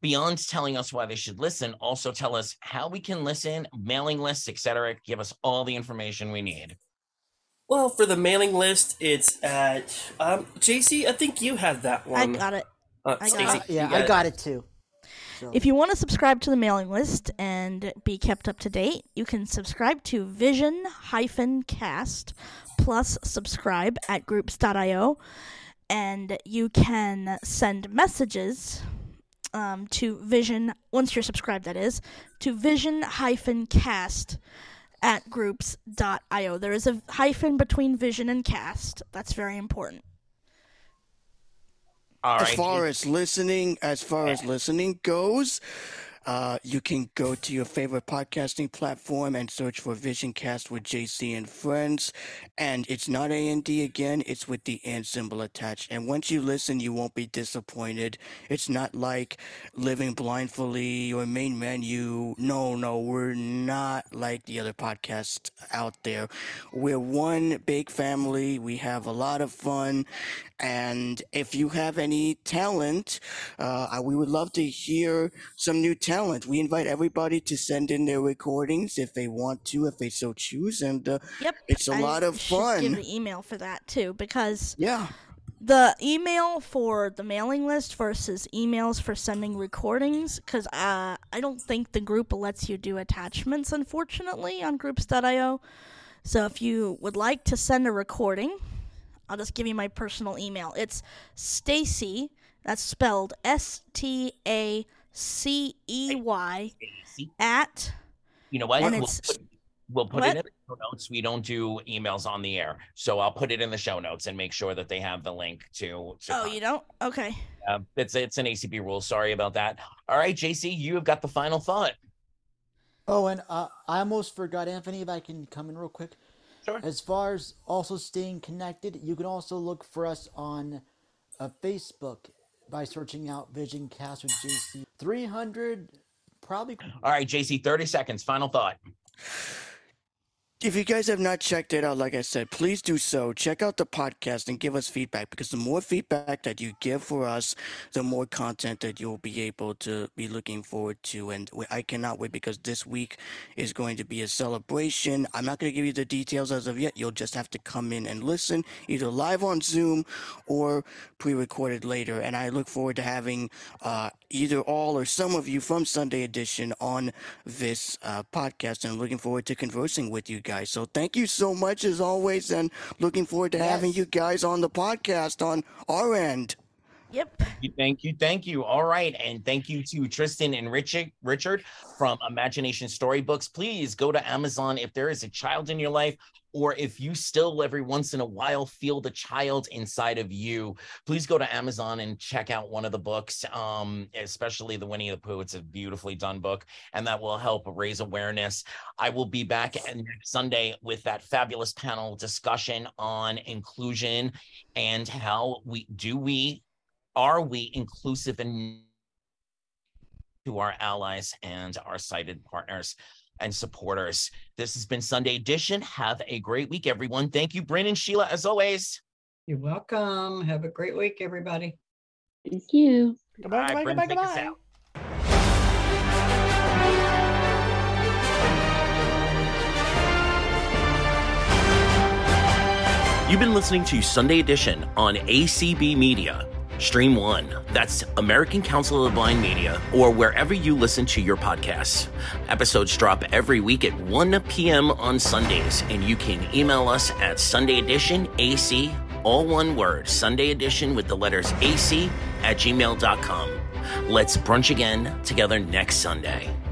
Beyond telling us why they should listen, also tell us how we can listen, mailing lists, etc. Give us all the information we need. Well, for the mailing list, it's at JC. I think you have that one. I got it. I got it too. So. If you want to subscribe to the mailing list and be kept up to date, you can subscribe to Vision-Cast plus subscribe at groups.io, and you can send messages to Vision once you're subscribed. That is to Vision-Cast. At groups.io. There is a hyphen between Vision and Cast. That's very important. All right. As far as listening goes, you can go to your favorite podcasting platform and search for VisionCast with JC and friends. And it's not A&D again. It's with the and symbol attached. And once you listen, you won't be disappointed. It's not like Living Blindfully or Main Menu. No, we're not like the other podcasts out there. We're one big family. We have a lot of fun. And if you have any talent, we would love to hear some new talent. We invite everybody to send in their recordings if they want to, if they so choose, and it's a lot of fun. Give the email for that too, because the email for the mailing list versus emails for sending recordings, because I don't think the group lets you do attachments, unfortunately, on groups.io. So if you would like to send a recording, I'll just give you my personal email. It's Stacy, that's spelled STACEY at. You know what? We'll put it in the show notes. We don't do emails on the air. So I'll put it in the show notes and make sure that they have the link to you don't? Okay. It's an ACB rule. Sorry about that. All right, JC, you have got the final thought. Oh, and I almost forgot, Anthony, if I can come in real quick. Sure. As far as also staying connected, you can also look for us on Facebook by searching out VisionCast with JC. 300, probably. All right, JC, 30 seconds. Final thought. If you guys have not checked it out, like I said, please do so. Check out the podcast and give us feedback, because the more feedback that you give for us, the more content that you'll be able to be looking forward to. And I cannot wait, because this week is going to be a celebration. I'm not going to give you the details as of yet. You'll just have to come in and listen, either live on Zoom or pre-recorded later. And I look forward to having either all or some of you from Sunday Edition on this podcast. And I'm looking forward to conversing with you guys. So thank you so much, as always, and looking forward to having you guys on the podcast on our end. Yep. Thank you. All right. And thank you to Tristan and Richard from Imagination Storybooks. Please go to Amazon if there is a child in your life, or if you still every once in a while feel the child inside of you. Please go to Amazon and check out one of the books, especially the Winnie the Pooh. It's a beautifully done book, and that will help raise awareness. I will be back next Sunday with that fabulous panel discussion on inclusion and how we are inclusive and to our allies and our sighted partners and supporters. This has been Sunday Edition. Have a great week, everyone. Thank you, Bryn and Sheila, as always. You're welcome. Have a great week, everybody. Thank you. Goodbye. You've been listening to Sunday Edition on ACB Media. Stream 1, that's American Council of the Blind Media, or wherever you listen to your podcasts. Episodes drop every week at 1 p.m. on Sundays, and you can email us at sundayeditionac, all one word, sundayedition with the letters AC at gmail.com. Let's brunch again together next Sunday.